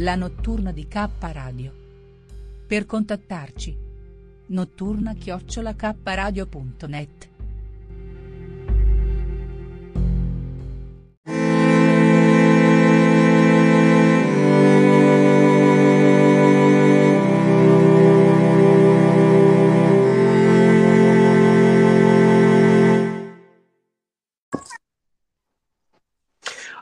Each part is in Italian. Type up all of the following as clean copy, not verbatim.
La notturna di K Radio. Per contattarci. notturna@kradio.net.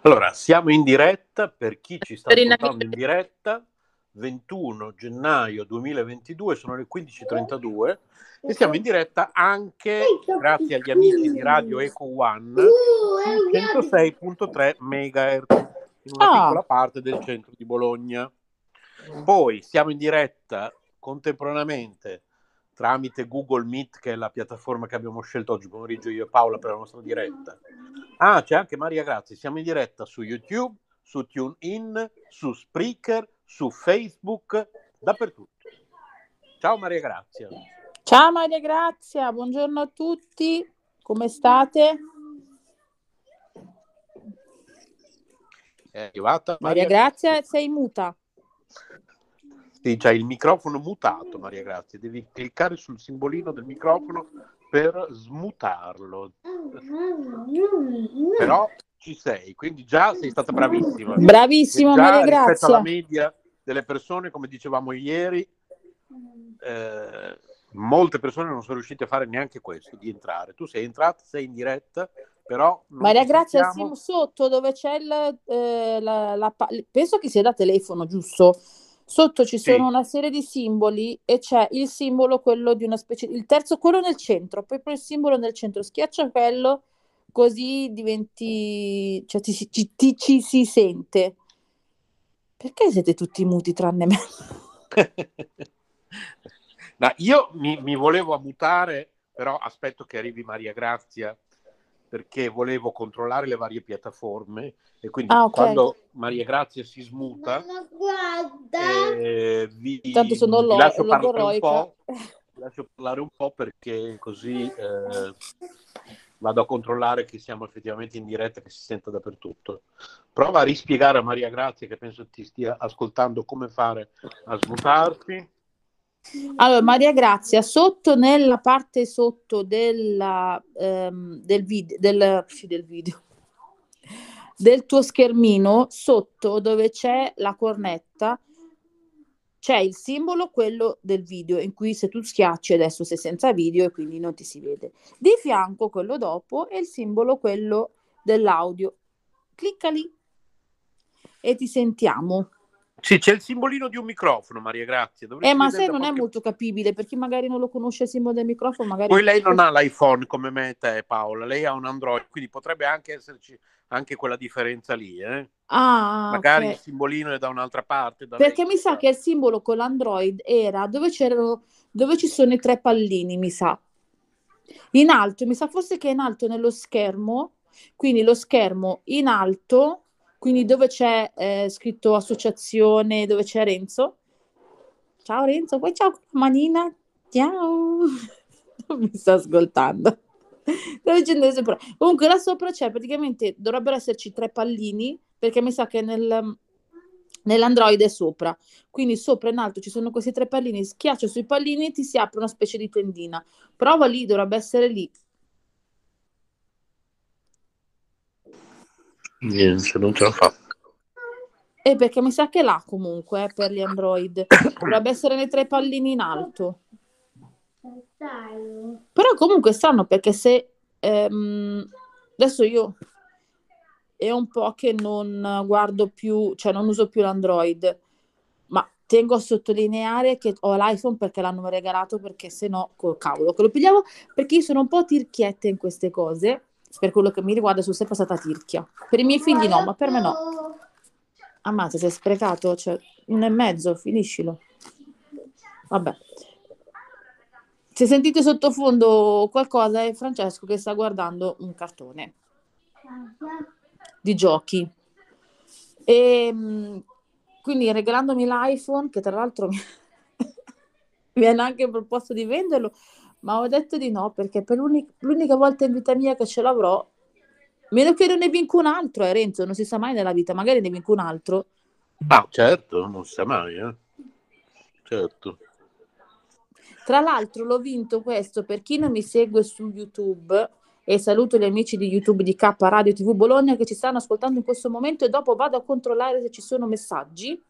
Allora, siamo in diretta, per chi ci sta ascoltando in diretta, 21 gennaio 2022, sono le 15:32 e siamo in diretta anche grazie agli amici di Radio Eco One, 106.3 MHz, in una piccola parte del centro di Bologna. Poi siamo in diretta contemporaneamente tramite Google Meet, che è la piattaforma che abbiamo scelto oggi pomeriggio io e Paola per la nostra diretta. Ah, c'è anche Maria Grazia, siamo in diretta su YouTube, su TuneIn, su Spreaker, su Facebook, dappertutto. Ciao Maria Grazia. Ciao Maria Grazia, buongiorno a tutti, come state? È arrivata Maria Grazia, sei muta. Sì, c'hai il microfono mutato, Maria Grazia, devi cliccare sul simbolino del microfono per smutarlo. Però ci sei, quindi già sei stata bravissima. Bravissima Maria Grazia. Rispetto alla media delle persone, come dicevamo ieri, molte persone non sono riuscite a fare neanche questo, di entrare. Tu sei entrata, sei in diretta, però... Maria Grazia, siamo sotto dove c'è penso che sia da telefono, giusto? Sotto ci sono una serie di simboli e c'è il simbolo, quello di una specie, il terzo, quello nel centro, poi il simbolo nel centro, schiaccia quello così diventi, cioè ci si sente. Perché siete tutti muti tranne me? No, io mi volevo ammutare, però aspetto che arrivi Maria Grazia, perché volevo controllare le varie piattaforme e quindi quando Maria Grazia si smuta vi lascio parlare un po', perché così vado a controllare che siamo effettivamente in diretta, che si senta dappertutto. Prova a rispiegare a Maria Grazia, che penso ti stia ascoltando, come fare a smutarti. Allora, Maria Grazia, sotto nella parte sotto del tuo schermino, sotto dove c'è la cornetta, c'è il simbolo, quello del video, in cui se tu schiacci adesso sei senza video e quindi non ti si vede. Di fianco, quello dopo, è il simbolo, quello dell'audio. Clicca lì e ti sentiamo. Sì, c'è il simbolino di un microfono, Maria Grazia. Ma se non è molto capibile, perché magari non lo conosce il simbolo del microfono. Magari... Poi lei non ha l'iPhone come me e te, Paola, lei ha un Android, quindi potrebbe anche esserci anche quella differenza lì. Magari il simbolino è da un'altra parte. Perché mi sa che il simbolo con l'Android era dove ci sono i tre pallini, mi sa. In alto, mi sa forse che è in alto nello schermo, quindi lo schermo in alto... Quindi dove c'è scritto associazione, dove c'è Renzo? Ciao Renzo, poi ciao Manina, ciao! Mi sta ascoltando. Comunque là sopra c'è, praticamente dovrebbero esserci tre pallini, perché mi sa che nell'Android è sopra. Quindi sopra in alto ci sono questi tre pallini, schiaccia sui pallini e ti si apre una specie di tendina. Prova lì, dovrebbe essere lì. Niente, non ce l'ho fatta. Perché mi sa che là comunque per gli Android dovrebbe essere nei tre pallini in alto. Però comunque strano, perché se adesso io è un po' che non guardo più, cioè non uso più l'Android, ma Tengo a sottolineare che ho l'iPhone perché l'hanno regalato, perché se no, col cavolo, che lo pigliavo, perché io sono un po' tirchietta in queste cose, per quello che mi riguarda sono sempre stata tirchia. Per i miei figli no, ma per me no. Ammazza, sei sprecato, cioè, 1,5, finiscilo. Vabbè. Se sentite sottofondo qualcosa è Francesco che sta guardando un cartone di giochi. E quindi regalandomi l'iPhone, che tra l'altro mi hanno anche proposto di venderlo, ma ho detto di no, perché per l'unica volta in vita mia che ce l'avrò, meno che non ne vinco un altro, Renzo, non si sa mai nella vita, magari ne vinco un altro. Ah, certo, non si sa mai, certo. Tra l'altro l'ho vinto questo, per chi non mi segue su YouTube, e saluto gli amici di YouTube di K Radio TV Bologna che ci stanno ascoltando in questo momento, e dopo vado a controllare se ci sono messaggi.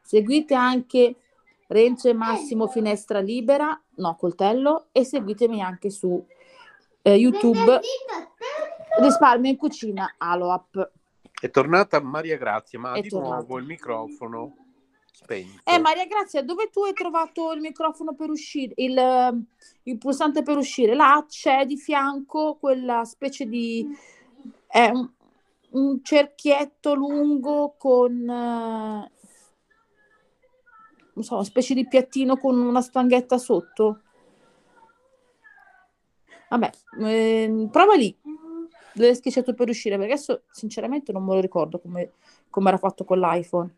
Seguite anche Renzo e Massimo Finestra Libera, no, coltello, e seguitemi anche su YouTube Risparmio in Cucina Aloap. È tornata Maria Grazia, ma di nuovo il microfono spento. Maria Grazia, dove tu hai trovato il microfono per uscire, il pulsante per uscire? Là c'è di fianco quella specie di un cerchietto lungo con non so, una specie di piattino con una stanghetta sotto. Vabbè, prova lì dove hai schiacciato per uscire, perché adesso sinceramente non me lo ricordo come era fatto con l'iPhone.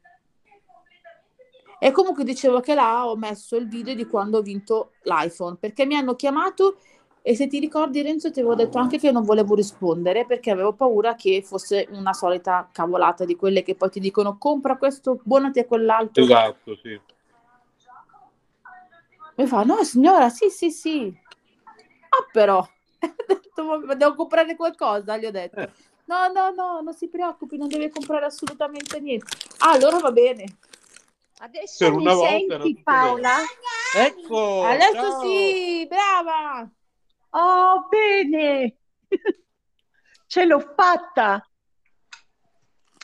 E comunque dicevo che là ho messo il video di quando ho vinto l'iPhone, perché mi hanno chiamato, e se ti ricordi Renzo ti avevo detto anche che non volevo rispondere perché avevo paura che fosse una solita cavolata di quelle che poi ti dicono compra questo, abbonati a quell'altro. Esatto, sì. Mi fa, no signora, sì. Ah però, devo comprare qualcosa, gli ho detto. No, non si preoccupi, non deve comprare assolutamente niente. Ah, allora va bene. Adesso mi senti Paola? Ecco, adesso ciao. Sì, brava. Oh, bene. Ce l'ho fatta.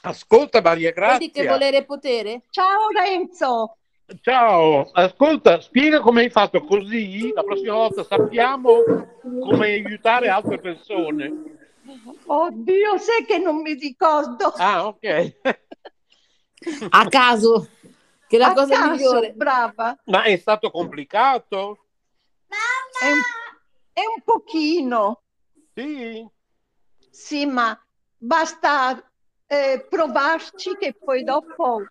Ascolta Maria Grazia. Vedi che volere potere? Ciao Renzo. Ciao, ascolta, spiega come hai fatto, così la prossima volta sappiamo come aiutare altre persone. Oddio, sai che non mi ricordo. Ah, ok. A caso. Che la cosa caso, migliore. Brava. Ma è stato complicato? Mamma! È un pochino. Sì? Sì, ma basta provarci che poi dopo...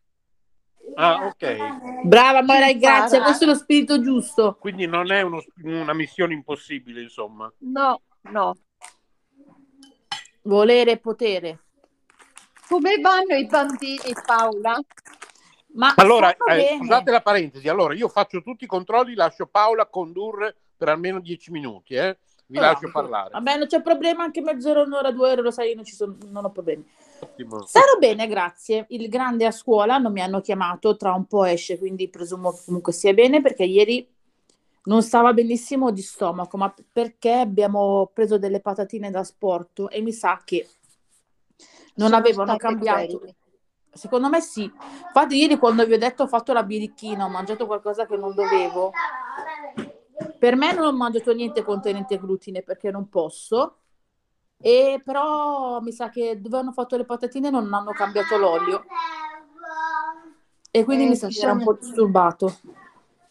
Ah, ok. Brava Maria, grazie. Questo è lo spirito giusto. Quindi non è una missione impossibile, insomma. No. Volere e potere. Come vanno i bambini, Paola? Ma allora, scusate la parentesi, allora io faccio tutti i controlli, lascio Paola condurre per almeno 10 minuti, vi lascio parlare. Vabbè, non c'è problema, anche mezz'ora, un'ora, 2 ore, lo sai, io non ho problemi. Ottimo. Sarò bene, grazie. Il grande a scuola, non mi hanno chiamato, tra un po' esce, quindi presumo che comunque sia bene, perché ieri non stava benissimo di stomaco, ma perché abbiamo preso delle patatine da sport e mi sa che non avevano cambiato. Secondo me sì, infatti ieri quando vi ho detto ho fatto la birichina, ho mangiato qualcosa che non dovevo. Per me non ho mangiato niente contenente glutine perché non posso, e però mi sa che dove hanno fatto le patatine non hanno cambiato l'olio, e quindi mi sa che era un po' disturbato.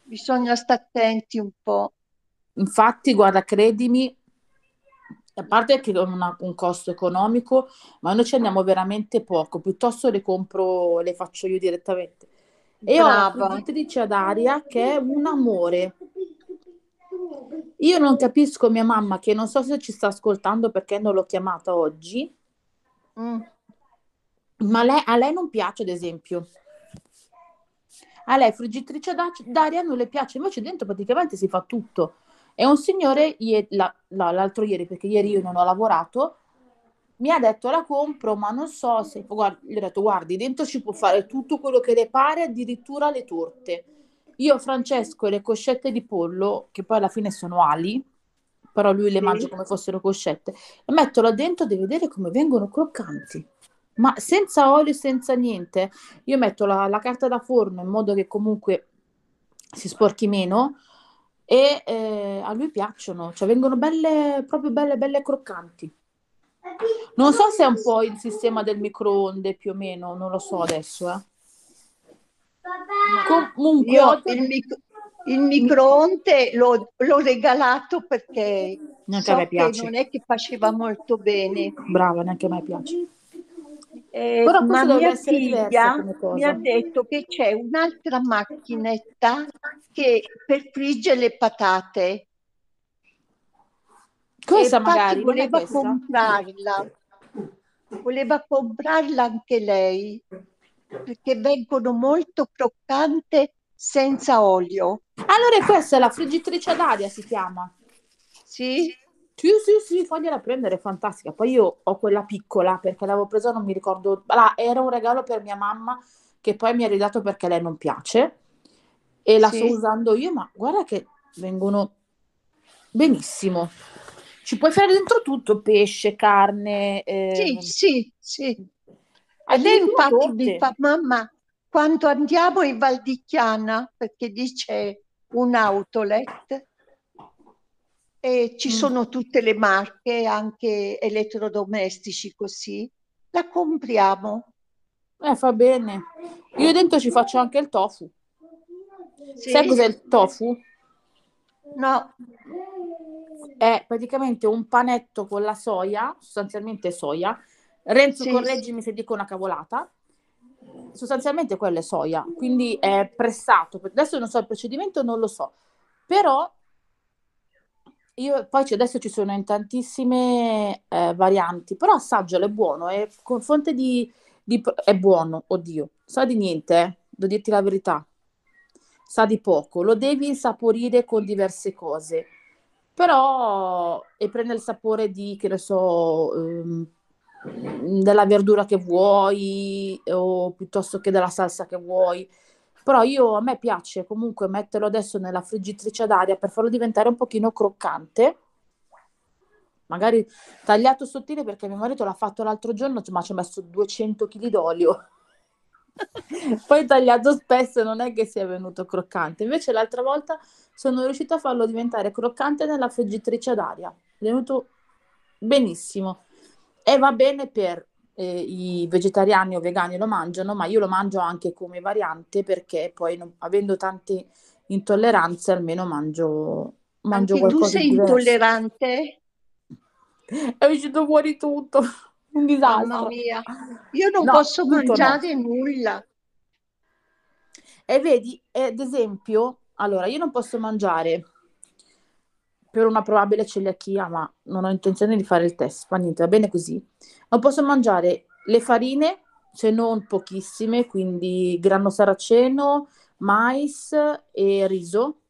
Bisogna stare attenti un po'. Infatti guarda, credimi, a parte che non ha un costo economico, ma noi ci andiamo veramente poco, piuttosto le compro, le faccio io direttamente. E brava. Ho una friggitrice ad aria che è un amore. Io non capisco mia mamma, che non so se ci sta ascoltando perché non l'ho chiamata oggi, ma a lei non piace, ad esempio. A lei friggitrice d'aria non le piace, invece dentro praticamente si fa tutto. E un signore, l'altro ieri, perché ieri io non ho lavorato, mi ha detto la compro, ma non so se... Gli ho detto, guardi, dentro ci può fare tutto quello che le pare, addirittura le torte. Io, Francesco, le coscette di pollo, che poi alla fine sono ali, però lui le mangia come fossero coscette, e metto là dentro di vedere come vengono croccanti. ma senza olio, senza niente. Io metto la carta da forno in modo che comunque si sporchi meno e a lui piacciono, cioè vengono belle, proprio belle croccanti. Non so se è un po' il sistema del microonde più o meno, non lo so adesso, Comunque io il microonde l'ho regalato perché neanche so a me piace. Non è che faceva molto bene. Brava, neanche a me piace. Però ma mia figlia mi ha detto che c'è un'altra macchinetta che per friggere le patate. Cosa magari voleva comprarla. Voleva comprarla anche lei perché vengono molto croccante senza olio. Allora questa è la friggitrice ad aria, si chiama. Sì? Sì, fagliela prendere, è fantastica. Poi io ho quella piccola perché l'avevo presa, non mi ricordo. Allora, era un regalo per mia mamma che poi mi ha ridato perché lei non piace e la sto usando io, ma guarda che vengono benissimo. Ci puoi fare dentro tutto, pesce, carne. Sì. E lei infatti mi fa: mamma, quando andiamo in Valdicchiana, perché dice un outlet, e ci sono tutte le marche, anche elettrodomestici così, la compriamo. Fa bene. Io dentro ci faccio anche il tofu. Sì. Sai cos'è il tofu? No. È praticamente un panetto con la soia, sostanzialmente soia. Renzo, correggimi se dico una cavolata. Sostanzialmente quella è soia, quindi è pressato. Adesso non so il procedimento, non lo so. Però io poi adesso ci sono in tantissime varianti, però assaggialo, è buono, è con fonte di è buono, oddio. Sa di niente, devo dirti la verità. Sa di poco, lo devi insaporire con diverse cose. Però e prende il sapore di, che ne so, della verdura che vuoi o piuttosto che della salsa che vuoi. Però a me piace comunque metterlo adesso nella friggitrice ad aria per farlo diventare un pochino croccante, magari tagliato sottile, perché mio marito l'ha fatto l'altro giorno, ma ci ha messo 200 kg d'olio. Poi tagliato spesso non è che sia venuto croccante, invece l'altra volta sono riuscita a farlo diventare croccante nella friggitrice ad aria, è venuto benissimo e va bene per i vegetariani o vegani lo mangiano, ma io lo mangio anche come variante perché poi avendo tante intolleranze almeno mangio anche qualcosa di diverso. Tu sei intollerante? È uscito fuori tutto. Un disastro. Mamma mia, io non posso mangiare nulla. E vedi, ad esempio, allora io non posso mangiare per una probabile celiachia, ma non ho intenzione di fare il test, ma niente, va bene così. Non posso mangiare le farine, se non pochissime, quindi grano saraceno, mais e riso.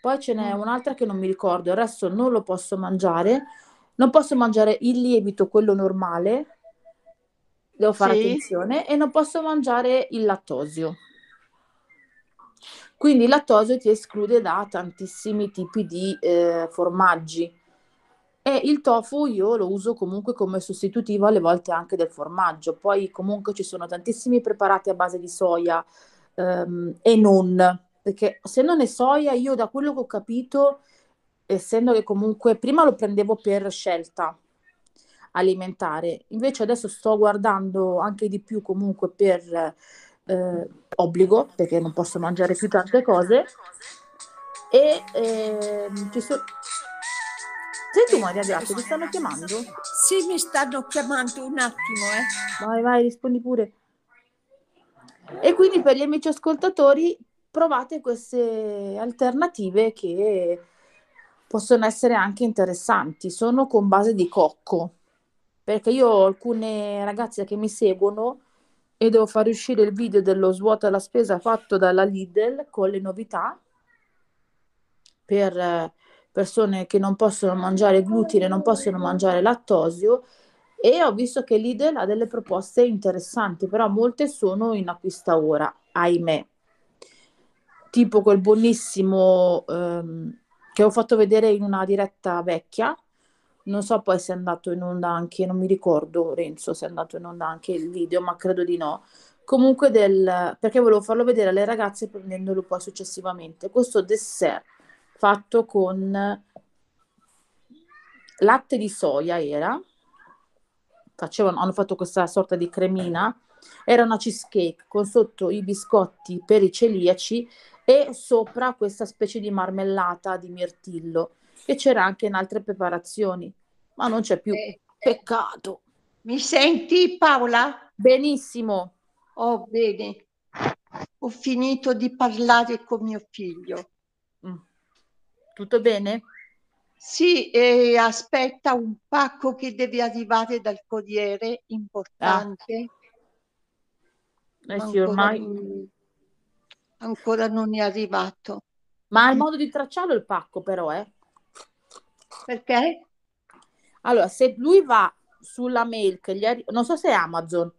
Poi ce n'è un'altra che non mi ricordo, il resto non lo posso mangiare. Non posso mangiare il lievito, quello normale, devo fare attenzione, e non posso mangiare il lattosio. Quindi il lattosio ti esclude da tantissimi tipi di formaggi. E il tofu io lo uso comunque come sostitutivo alle volte anche del formaggio. Poi comunque ci sono tantissimi preparati a base di soia e non. Perché se non è soia, io da quello che ho capito, essendo che comunque prima lo prendevo per scelta alimentare, invece adesso sto guardando anche di più comunque per obbligo, perché non posso mangiare più tante cose. E senti Maria, grazie, ti stanno chiamando? Sì, mi stanno chiamando, un attimo vai, rispondi pure. E quindi per gli amici ascoltatori provate queste alternative che possono essere anche interessanti, sono con base di cocco, perché io ho alcune ragazze che mi seguono e devo far uscire il video dello svuota alla spesa fatto dalla Lidl con le novità per persone che non possono mangiare glutine, non possono mangiare lattosio, e ho visto che Lidl ha delle proposte interessanti, però molte sono in acquista ora, ahimè, tipo quel buonissimo che ho fatto vedere in una diretta vecchia, Non so poi se è andato in onda anche, non mi ricordo Renzo se è andato in onda anche il video, ma credo di no. Comunque perché volevo farlo vedere alle ragazze prendendolo poi successivamente. Questo dessert fatto con latte di soia hanno fatto questa sorta di cremina, era una cheesecake con sotto i biscotti per i celiaci e sopra questa specie di marmellata di mirtillo. Che c'era anche in altre preparazioni, ma non c'è più. Peccato. Mi senti, Paola? Benissimo. Oh, bene. Ho finito di parlare con mio figlio. Tutto bene? Sì, e aspetta un pacco che deve arrivare dal corriere, importante. Sì, ancora non è arrivato. Ma al modo di tracciarlo il pacco però, eh? Perché? Allora, se lui va sulla mail che gli non so se è Amazon.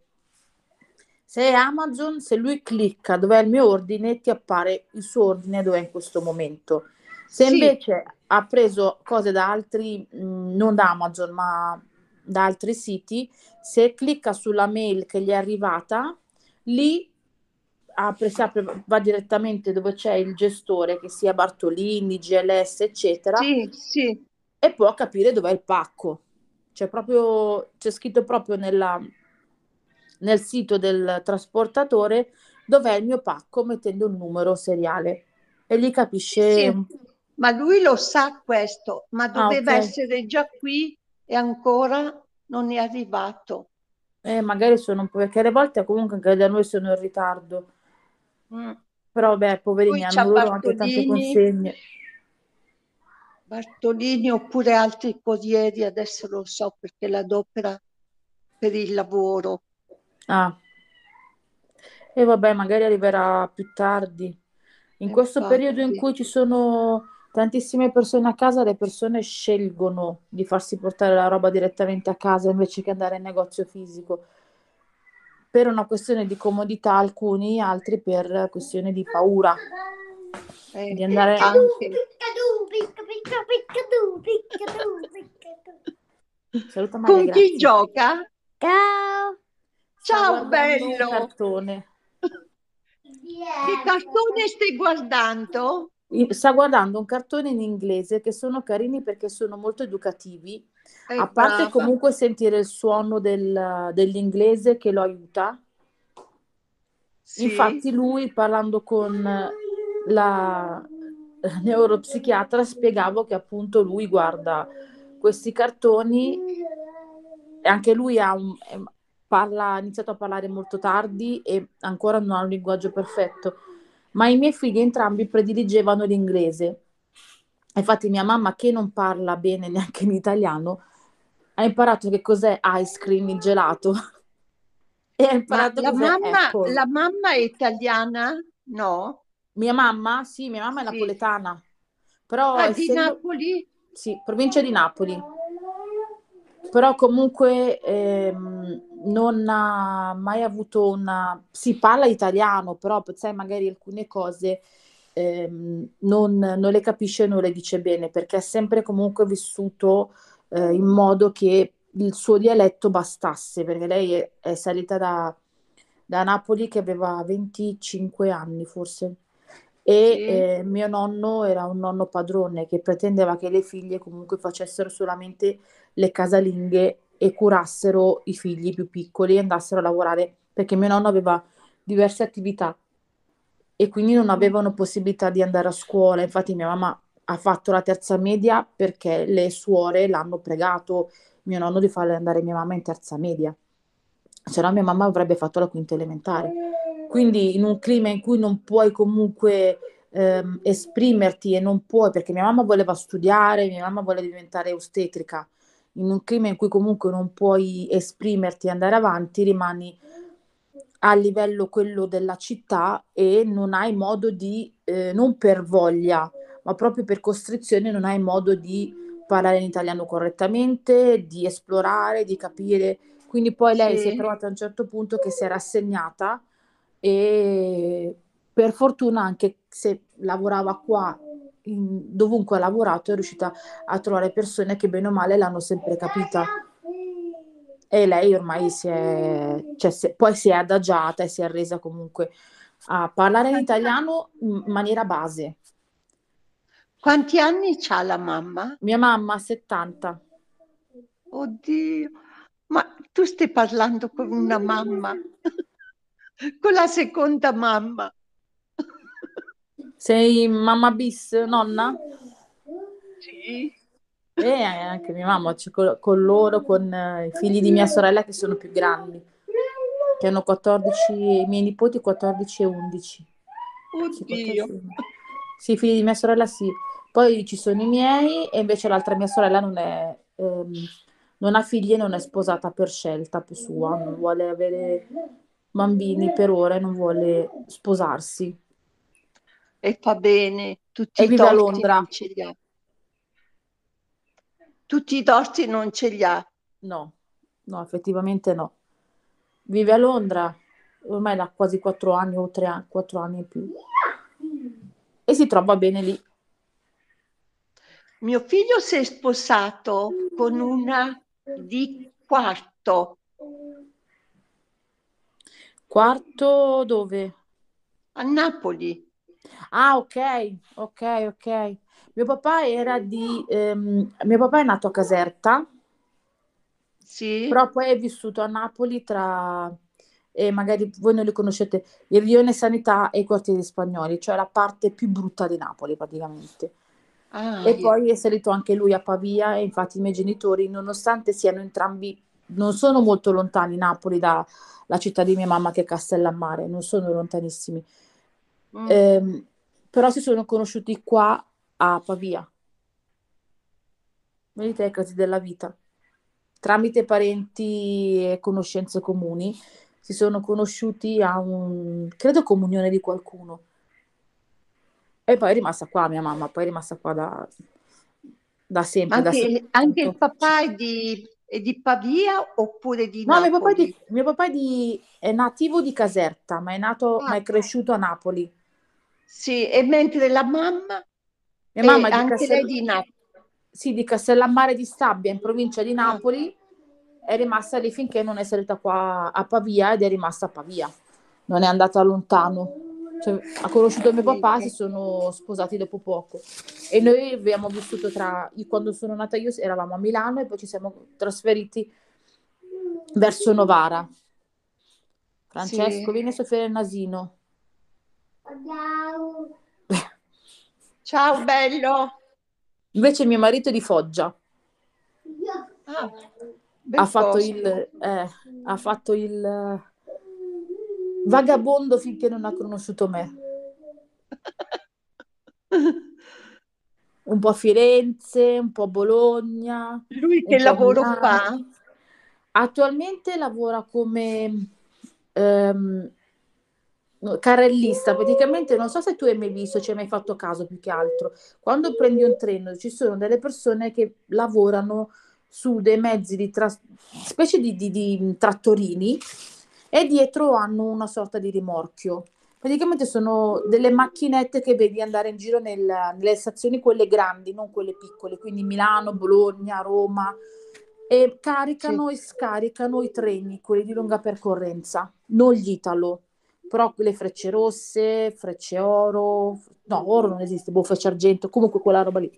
Se è Amazon, se lui clicca dov'è il mio ordine, ti appare il suo ordine dov'è in questo momento. Se invece ha preso cose da altri, non da Amazon, ma da altri siti, se clicca sulla mail che gli è arrivata, lì va direttamente dove c'è il gestore, che sia Bartolini, GLS, eccetera. Sì, sì. E può capire dov'è il pacco. C'è scritto proprio nel sito del trasportatore dov'è il mio pacco, mettendo un numero seriale. E lì capisce... Sì, ma lui lo sa questo, ma doveva essere già qui e ancora non è arrivato. Magari sono un po'... Perché alle volte comunque anche da noi sono in ritardo. Però vabbè, poverini, hanno loro anche tante consegne. Bartolini oppure altri corrieri, adesso lo so perché l'adopera per il lavoro. E vabbè, magari arriverà più tardi. In questo periodo in cui ci sono tantissime persone a casa, le persone scelgono di farsi portare la roba direttamente a casa invece che andare in negozio fisico. Per una questione di comodità alcuni, altri per questione di paura. Di andare anche... Saluta Maria, con chi gioca? Ciao, ciao bello. Cartone. Che cartone stai guardando? Sta guardando un cartone in inglese che sono carini perché sono molto educativi. A parte comunque sentire il suono dell'inglese che lo aiuta. Sì. Infatti lui, parlando con la neuropsichiatra, spiegavo che appunto lui guarda questi cartoni e anche lui ha iniziato a parlare molto tardi e ancora non ha un linguaggio perfetto, ma i miei figli entrambi prediligevano l'inglese. Infatti mia mamma, che non parla bene neanche in italiano, ha imparato che cos'è ice cream, il gelato. E ha imparato la mamma è italiana? No. Mia mamma? Sì, mia mamma è napoletana. Però di Napoli? Sì, provincia di Napoli. Però comunque non ha mai avuto una... Si parla italiano, però sai, magari alcune cose non le capisce e non le dice bene, perché è sempre comunque vissuto in modo che il suo dialetto bastasse, perché lei è salita da Napoli che aveva 25 anni forse. E mio nonno era un nonno padrone che pretendeva che le figlie comunque facessero solamente le casalinghe e curassero i figli più piccoli e andassero a lavorare, perché mio nonno aveva diverse attività e quindi non avevano possibilità di andare a scuola. Infatti mia mamma ha fatto la terza media perché le suore l'hanno pregato mio nonno di farle andare mia mamma in terza media, se no mia mamma avrebbe fatto la quinta elementare. Quindi in un clima in cui non puoi comunque esprimerti e non puoi, perché mia mamma voleva studiare, mia mamma voleva diventare ostetrica, in un clima in cui comunque non puoi esprimerti e andare avanti, rimani a livello quello della città e non hai modo di, non per voglia, ma proprio per costrizione, non hai modo di parlare in italiano correttamente, di esplorare, di capire. Quindi poi lei si è trovata a un certo punto che si è rassegnata e per fortuna, anche se lavorava qua dovunque ha lavorato è riuscita a trovare persone che bene o male l'hanno sempre capita, e lei ormai si è adagiata e si è arresa comunque a parlare in italiano in maniera base. Quanti anni c'ha la mamma? Mia mamma ha 70. Oddio, ma tu stai parlando con una mamma, con la seconda mamma. Sei mamma bis, nonna? Sì. E anche mia mamma, cioè con loro, con i figli di mia sorella che sono più grandi, che hanno 14, i miei nipoti 14 e 11. Oddio. Sì, i figli di mia sorella sì. Poi ci sono i miei, e invece l'altra mia sorella non ha figli e non è sposata per scelta sua, non vuole avere bambini per ora e non vuole sposarsi. E fa bene, tutti i torti a Londra. Non ce li ha. Tutti i torti non ce li ha. No, no, effettivamente no. Vive a Londra, ormai da quasi 4 anni o 4 anni e più. E si trova bene lì. Mio figlio si è sposato con una di Quarto. Quarto dove? A Napoli. Ah, ok. Mio papà è nato a Caserta, sì. Però poi è vissuto a Napoli tra, magari voi non li conoscete, il rione Sanità e i quartieri spagnoli, cioè la parte più brutta di Napoli praticamente. Ah, e poi è salito anche lui a Pavia, e infatti i miei genitori, nonostante siano entrambi, non sono molto lontani Napoli dalla città di mia mamma che è Castellammare, non sono lontanissimi. Però si sono conosciuti qua a Pavia, vedete i casi della vita, tramite parenti e conoscenze comuni si sono conosciuti a un, credo, comunione di qualcuno, e poi è rimasta qua mia mamma, poi è rimasta qua da sempre. Anche il papà è di Pavia oppure di Napoli? No, mio papà è nativo di Caserta, ma è cresciuto a Napoli. Sì, e mentre la mamma è anche lei di Napoli. Sì, di Castellammare di Stabia, in provincia di Napoli, è rimasta lì finché non è salita qua a Pavia, ed è rimasta a Pavia. Non è andata lontano. Cioè, ha conosciuto mio papà, si sono sposati dopo poco. E noi abbiamo vissuto quando sono nata io eravamo a Milano, e poi ci siamo trasferiti verso Novara. Francesco, sì. Vieni a soffiare il nasino. Ciao bello. Invece mio marito è di Foggia. Ah, ha fatto il vagabondo finché non ha conosciuto me. Un po' a Firenze, un po' a Bologna. Lui che lavora qua? Attualmente lavora come carrellista, praticamente. Non so se tu hai mai visto, ci hai mai fatto caso, più che altro quando prendi un treno ci sono delle persone che lavorano su dei mezzi specie di trattorini, e dietro hanno una sorta di rimorchio. Praticamente sono delle macchinette che vedi andare in giro nelle stazioni, quelle grandi, non quelle piccole, quindi Milano, Bologna, Roma, e caricano, sì, e scaricano i treni, quelli di lunga percorrenza, non gli Italo, però le frecce rosse, frecce oro, no, oro non esiste, frecce argento, comunque quella roba lì.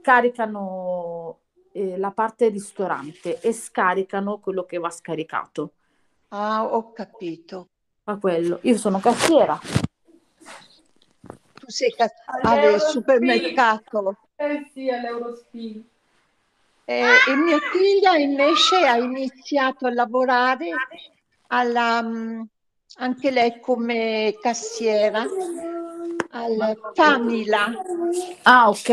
Caricano la parte ristorante e scaricano quello che va scaricato. Ah, ho capito. Ma quello, io sono cassiera. Tu sei cassiera al supermercato. Sì, all'Eurospin. E mia figlia invece ha iniziato a lavorare anche lei come cassiera alla Famila. Ah, ok.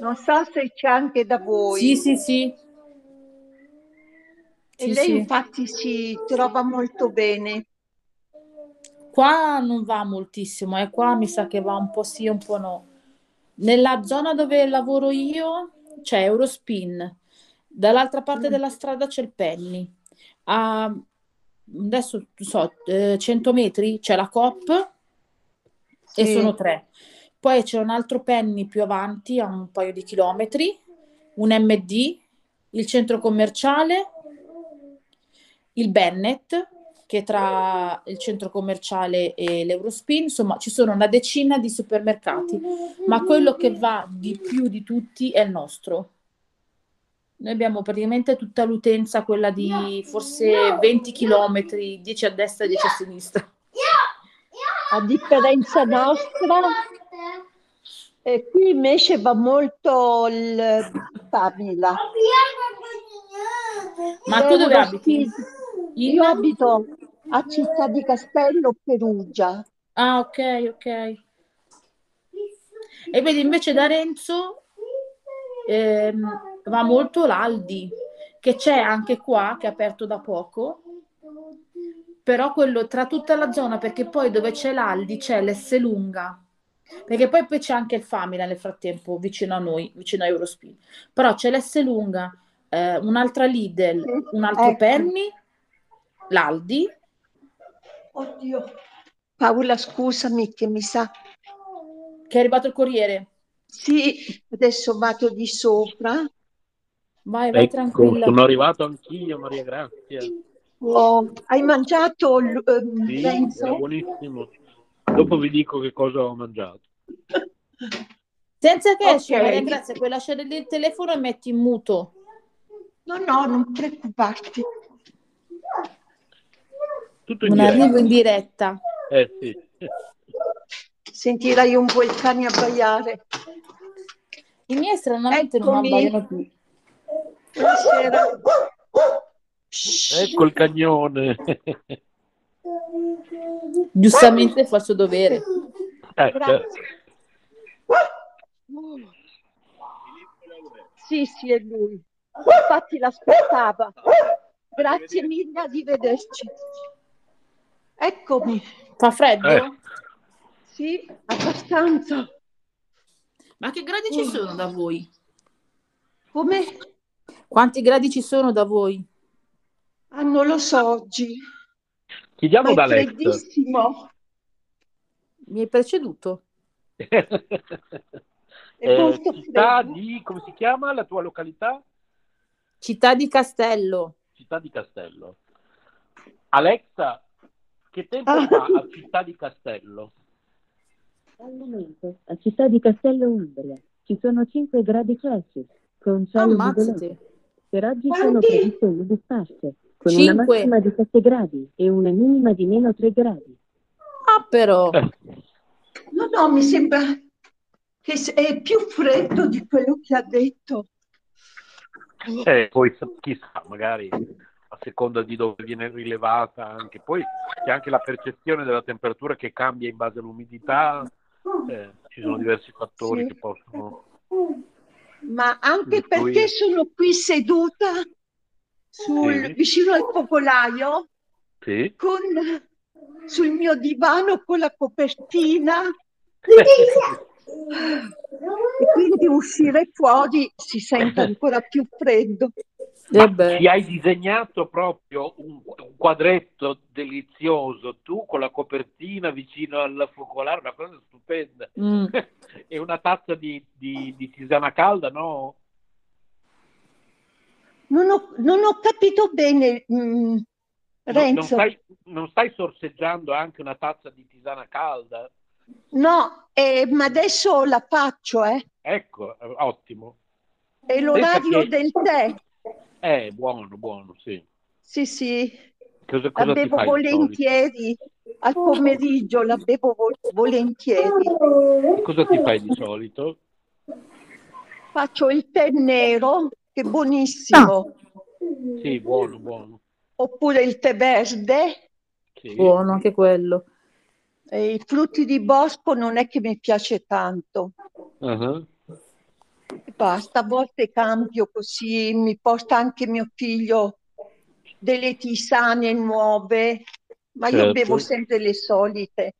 Non so se c'è anche da voi. Sì. E lei infatti si trova molto bene. Qua non va moltissimo, e qua mi sa che va un po' sì, un po' no. Nella zona dove lavoro io c'è Eurospin, dall'altra parte della strada c'è il Penny. Adesso so, 100 metri c'è la Coop, sì, e sono 3. Poi c'è un altro Penny più avanti, a un paio di chilometri, un MD, il centro commerciale, il Bennett, che tra il centro commerciale e l'Eurospin, insomma, ci sono una decina di supermercati, ma quello che va di più di tutti è il nostro. Noi abbiamo praticamente tutta l'utenza, quella di forse 20 chilometri, 10 a destra e 10 a sinistra. A differenza nostra, e qui invece va molto il Pavia. Ma tu dove abiti? Io abito a Città di Castello, Perugia. Ah, ok, ok. E vedi, invece da Renzo va molto l'Aldi, che c'è anche qua, che è aperto da poco, però quello tra tutta la zona, perché poi dove c'è l'Aldi c'è l'Esselunga, perché poi c'è anche il Famila nel frattempo, vicino a noi, vicino a Eurospin. Però c'è l'Esselunga, un'altra Lidl, un altro Penny, l'Aldi. Oddio, Paola, scusami che mi sa che è arrivato il corriere. Sì, adesso vado di sopra. Vai, vai, ecco, tranquilla. Sono arrivato anch'io, Maria Grazia. Oh, hai mangiato? Sì, era buonissimo. Dopo vi dico che cosa ho mangiato. Senza che esci, Maria Grazia, puoi lasciare il telefono e metti in muto. No, no, non preoccuparti. Tutto in un diretta. Arrivo in diretta. Sì. Sentirai un po' il cane abbaiare. I miei stranamente non abbaiano più. Buonasera. Ecco il cagnone. Giustamente fa il suo dovere. Certo. Sì, sì, è lui. Infatti l'aspettava. Grazie mille, arrivederci. Eccomi. Fa freddo? Sì, abbastanza. Ma che gradi ci sono da voi? Come? Quanti gradi ci sono da voi? Ah, non lo so oggi. Chiediamo da Alexa. È freddissimo. Mi hai preceduto. È molto città freddo. Di, come si chiama la tua località? Città di Castello. Città di Castello. Alexa, che tempo fa a Città di Castello? Al momento, a Città di Castello Umbria, ci sono 5 gradi Celsius, con cielo nuvoloso. Per oggi sono previste nuvole sparse, con una massima di 7 gradi e una minima di meno 3 gradi. Ah, però! No, no, mi sembra che è più freddo di quello che ha detto. Poi chissà, magari a seconda di dove viene rilevata anche. Poi c'è anche la percezione della temperatura che cambia in base all'umidità, ci sono diversi fattori che possono... Ma anche perché sono qui seduta vicino al popolaio, sul mio divano con la copertina, e quindi uscire fuori si sente ancora più freddo. Ti hai disegnato proprio un quadretto delizioso, tu con la copertina vicino al focolare, una cosa stupenda. E una tazza di tisana calda, no? Non ho capito bene, Renzo. Non stai sorseggiando anche una tazza di tisana calda? No, ma adesso la faccio, Ecco, ottimo. È l'orario del tè. Buono, buono, sì. Sì, sì. Cosa bevo volentieri, al pomeriggio la bevo volentieri. Cosa ti fai di solito? Faccio il tè nero, che è buonissimo. Sì, buono, buono. Oppure il tè verde. Sì. Buono anche quello. E i frutti di bosco non è che mi piace tanto. Basta, a volte cambio così, mi porta anche mio figlio delle tisane nuove, ma io bevo sempre le solite.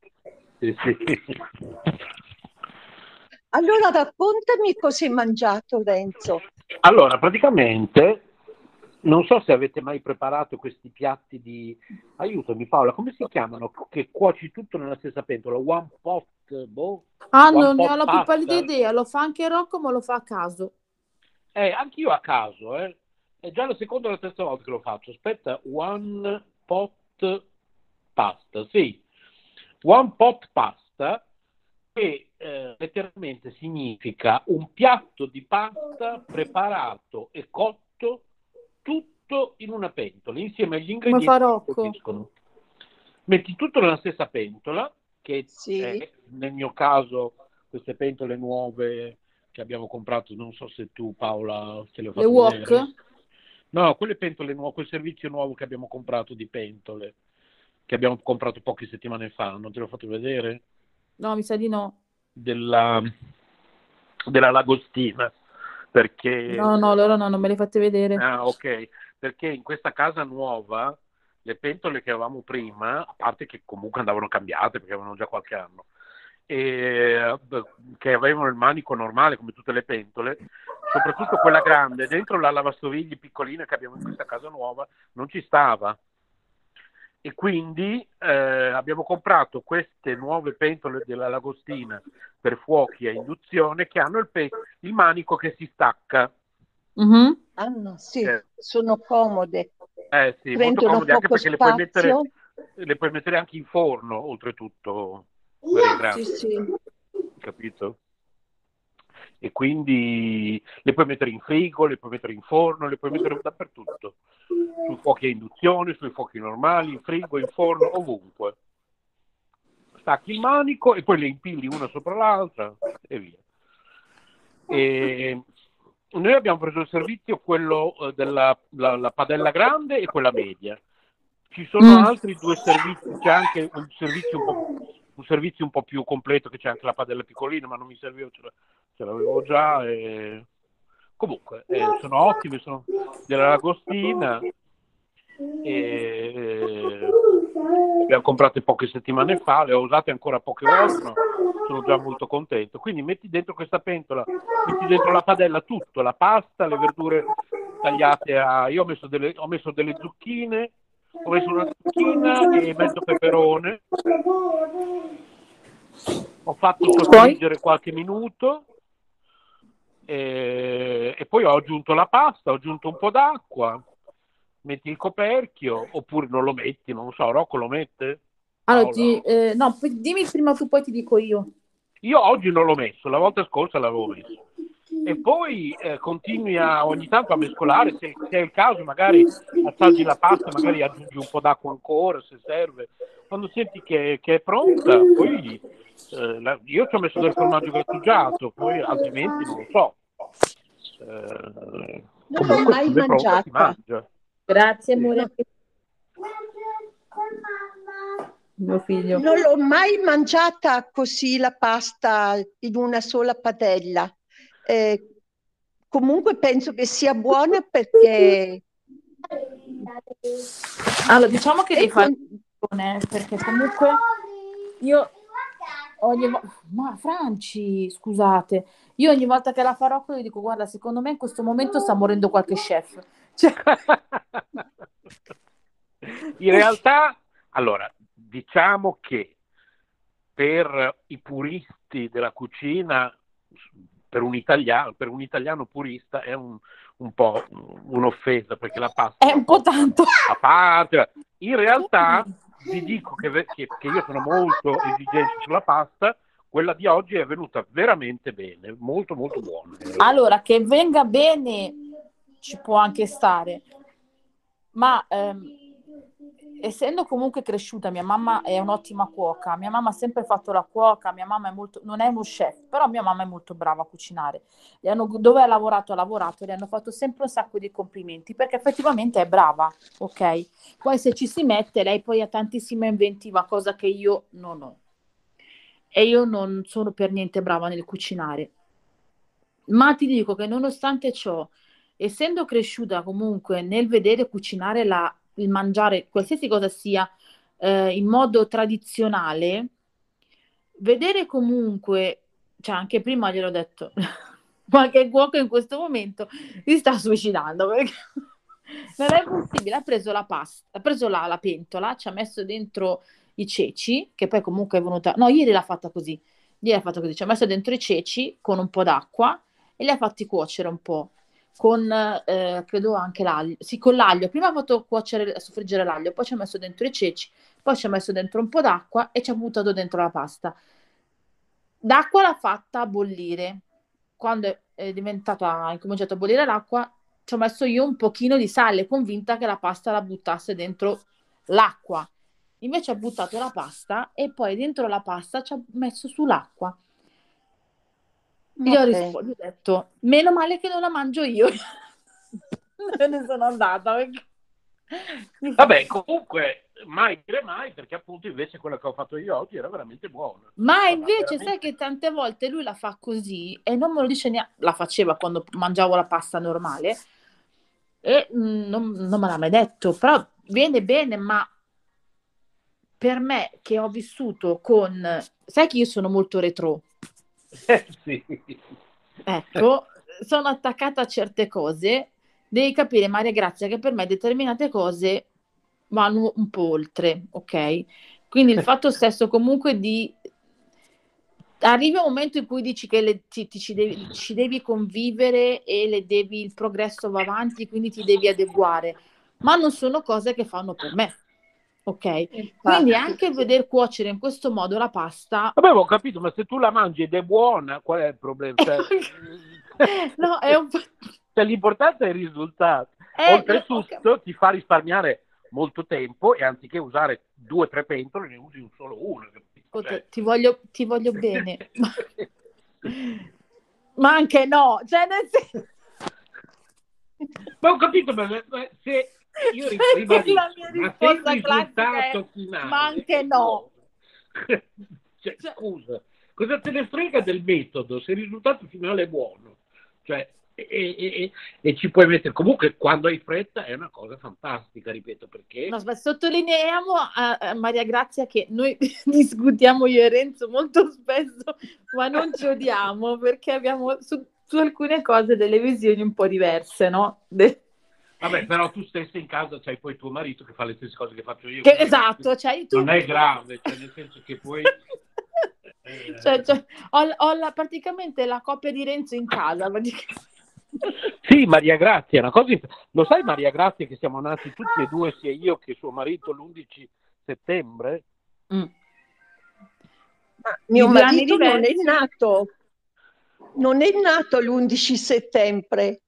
Allora raccontami cosa hai mangiato, Renzo. Allora, praticamente Non so se avete mai preparato questi piatti di... Aiutami Paola, come si chiamano? Che cuoci tutto nella stessa pentola? One pot? Boh, ah, non ne ho la più pallida idea. Lo fa anche Rocco, ma lo fa a caso. Anche io a caso, eh. È già la seconda o la terza volta che lo faccio. Aspetta, one pot pasta, sì. One pot pasta, che letteralmente significa un piatto di pasta preparato e cotto tutto in una pentola, insieme agli ingredienti che colpiscono. Metti tutto nella stessa pentola, che sì, è, nel mio caso, queste pentole nuove che abbiamo comprato, non so se tu Paola te le ho fatte vedere. Le wok? No, quelle pentole nuove, quel servizio nuovo che abbiamo comprato di pentole, che abbiamo comprato poche settimane fa, non te l'ho fatto vedere? No, mi sa di no. Della Lagostina. Perché... No, allora no, non me le fate vedere. Ah, ok, perché in questa casa nuova le pentole che avevamo prima, a parte che comunque andavano cambiate perché avevano già qualche anno, e che avevano il manico normale come tutte le pentole, soprattutto quella grande, dentro la lavastoviglie piccolina che abbiamo in questa casa nuova non ci stava. E quindi abbiamo comprato queste nuove pentole della Lagostina per fuochi a induzione che hanno il manico che si stacca. Mm-hmm. Ah, no, sì, sono comode. Sì, molto comode, anche perché le puoi mettere anche in forno, oltretutto. Sì. Capito? E quindi le puoi mettere in frigo, le puoi mettere in forno, le puoi mettere dappertutto, sui fuochi a induzione, sui fuochi normali, in frigo, in forno, ovunque. Stacchi il manico e poi le impilli una sopra l'altra e via. E noi abbiamo preso il servizio, quello della la padella grande e quella media. Ci sono altri due servizi, c'è anche un servizio un po' più completo, che c'è anche la padella piccolina, ma non mi serviva, ce l'avevo già. E... Comunque, sono ottime, sono della Lagostina, le ho comprate poche settimane fa, le ho usate ancora poche volte, ma sono già molto contento. Quindi metti dentro questa pentola, metti dentro la padella tutto, la pasta, le verdure tagliate a... Io ho messo delle zucchine, ho messo una zucchina e mezzo peperone, ho fatto sottoleggere qualche minuto e poi ho aggiunto la pasta, ho aggiunto un po' d'acqua. Metti il coperchio oppure non lo metti, non lo so. Rocco lo mette? Allora, no, dimmi prima tu, poi ti dico io. Io oggi non l'ho messo, la volta scorsa l'avevo messo. E poi continui ogni tanto a mescolare, se è il caso magari assaggi la pasta, magari aggiungi un po' d'acqua ancora se serve. Quando senti che è pronta, poi io ci ho messo del formaggio grattugiato, poi altrimenti non lo so. Non l'ho mai mangiata. Mangia. Grazie amore. Sì. Mio figlio. Non l'ho mai mangiata così la pasta in una sola padella. Comunque penso che sia buona perché allora diciamo che perché comunque io ogni volta, ma Franci scusate, io ogni volta che la farò io dico guarda secondo me in questo momento sta morendo qualche chef, cioè... In realtà allora diciamo che per i puristi della cucina, per un italiano purista è un po' un'offesa, perché la pasta è un po' tanto a parte. In realtà vi dico che io sono molto esigente sulla pasta, quella di oggi è venuta veramente bene, molto molto buona. Allora, che venga bene ci può anche stare, ma essendo comunque cresciuta, mia mamma è un'ottima cuoca, mia mamma ha sempre fatto la cuoca, mia mamma è molto, non è uno chef, però mia mamma è molto brava a cucinare. Dove ha lavorato, le hanno fatto sempre un sacco di complimenti, perché effettivamente è brava, ok? Poi se ci si mette, lei poi ha tantissima inventiva, cosa che io non ho. E io non sono per niente brava nel cucinare. Ma ti dico che nonostante ciò, essendo cresciuta comunque nel vedere cucinare il mangiare qualsiasi cosa sia in modo tradizionale, vedere comunque, cioè anche prima gliel'ho detto, qualche cuoco in questo momento si sta suicidando perché Non è possibile, ha preso la pasta, ha preso la pentola, ci ha messo dentro i ceci, che poi comunque è venuta... No, ieri l'ha fatta così, ci ha messo dentro i ceci con un po' d'acqua e li ha fatti cuocere un po', con credo anche l'aglio, sì, con l'aglio. Prima ha fatto cuocere, soffriggere l'aglio, poi ci ha messo dentro i ceci, poi ci ha messo dentro un po' d'acqua e ci ha buttato dentro la pasta. L'acqua l'ha fatta bollire, quando è diventata, ha cominciato a bollire l'acqua, ci ho messo io un pochino di sale, convinta che la pasta la buttasse dentro l'acqua. Invece ha buttato la pasta e poi dentro la pasta ci ha messo sull'acqua. Okay. Gli ho risposto, gli ho detto, meno male che non la mangio io. Me ne sono andata. Perché... Vabbè, comunque, mai dire mai, perché appunto invece quella che ho fatto io oggi era veramente buona. Ma invece veramente... sai che tante volte lui la fa così e non me lo dice neanche, la faceva quando mangiavo la pasta normale e non me l'ha mai detto, però viene bene, ma per me che ho vissuto con... Sai che io sono molto retro? Sì. Ecco, sono attaccata a certe cose, devi capire Maria Grazia che per me determinate cose vanno un po' oltre, ok? Quindi il fatto stesso comunque di... Arrivi a un momento in cui dici che ci devi convivere e il progresso va avanti, quindi ti devi adeguare, ma non sono cose che fanno per me, ok? Infatti, quindi anche veder cuocere in questo modo la pasta... Vabbè, ho capito, ma se tu la mangi ed è buona, qual è il problema? Cioè... No, è un... Cioè, l'importante è il risultato. Oltretutto okay, ti fa risparmiare... molto tempo e anziché usare 2-3 pentole ne usi solo una. Cioè... Ti voglio bene. Ma anche no, cioè nel senso... Ma ho capito, ma se io ribadisco, la mia risposta classica è finale, ma anche no. Cioè, scusa, cosa te ne frega del metodo se il risultato finale è buono? Cioè, e ci puoi mettere comunque quando hai fretta, è una cosa fantastica, ripeto, perché no, sottolineiamo a Maria Grazia che noi discutiamo io e Renzo molto spesso, ma non ci odiamo perché abbiamo su alcune cose delle visioni un po' diverse, no? Vabbè, però tu stessa in casa c'hai poi tuo marito che fa le stesse cose che faccio io, che, esatto, c'hai tu. Non è grave, cioè nel senso che poi cioè, ho praticamente la coppia di Renzo in casa praticamente. Sì, Maria Grazia, una cosa lo sai Maria Grazia che siamo nati tutti e due, sia io che suo marito, l'11 settembre? Mm. Ma mio marito non è nato l'11 settembre.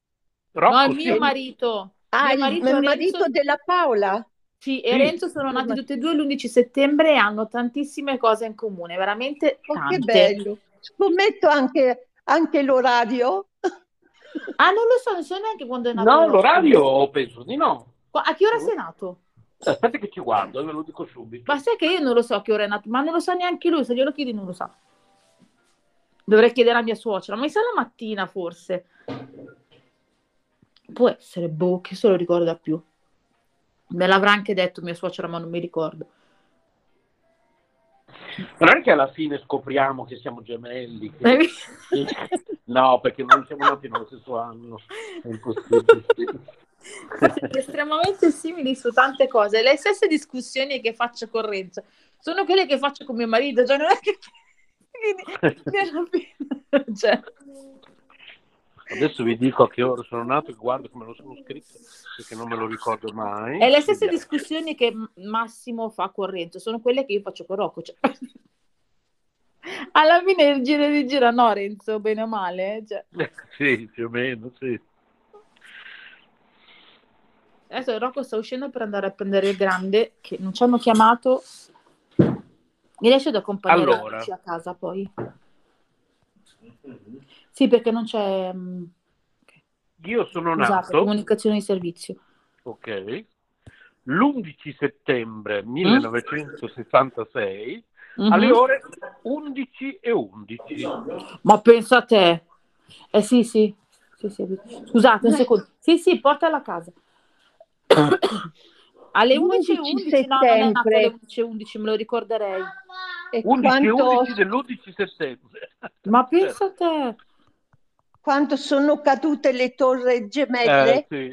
Rocco, no, il mio marito. Ah, il marito Renzo... della Paola. Sì, e sì. Renzo sono nati tutti e due l'11 settembre e hanno tantissime cose in comune, veramente tante. Che bello. Scommetto anche l'orario. Ah, non lo so, non so neanche quando è nato. No, l'orario penso di no. A che ora sei nato? Aspetta che ci guardo, ve lo dico subito. Ma sai che io non lo so a che ora è nato, ma non lo sa neanche lui, se glielo chiedi non lo sa. Dovrei chiedere a mia suocera, ma mi sa la mattina forse. Può essere, boh, che se lo ricorda più. Me l'avrà anche detto mia suocera, ma non mi ricordo. Non è che alla fine scopriamo che siamo gemelli, no, perché non siamo nati nello stesso anno, è impossibile. Estremamente simili su tante cose. Le stesse discussioni che faccio con Renzo sono quelle che faccio con mio marito, cioè non è che cioè... Adesso vi dico a che ora sono nato e guardo come lo sono scritto perché non me lo ricordo mai. E le stesse discussioni che Massimo fa con Renzo sono quelle che io faccio con Rocco, cioè... alla fine il giro di gira, no Renzo, bene o male, cioè... Sì, più o meno, sì. Adesso Rocco sta uscendo per andare a prendere il grande che non ci hanno chiamato, mi riesce ad accompagnare allora a casa poi? Sì, perché non c'è. Okay. Io sono nato. Comunicazione di servizio. Ok. L'11 settembre 1966 alle ore 11:11. Ma pensa a te. Eh sì. Scusate un secondo. Sì, portala a casa. Alle 11:11, no, non è nato alle 11:11, me lo ricorderei. E 11:11 dell'11 settembre. Ma pensa a te. Quanto sono cadute le torri gemelle? Sì.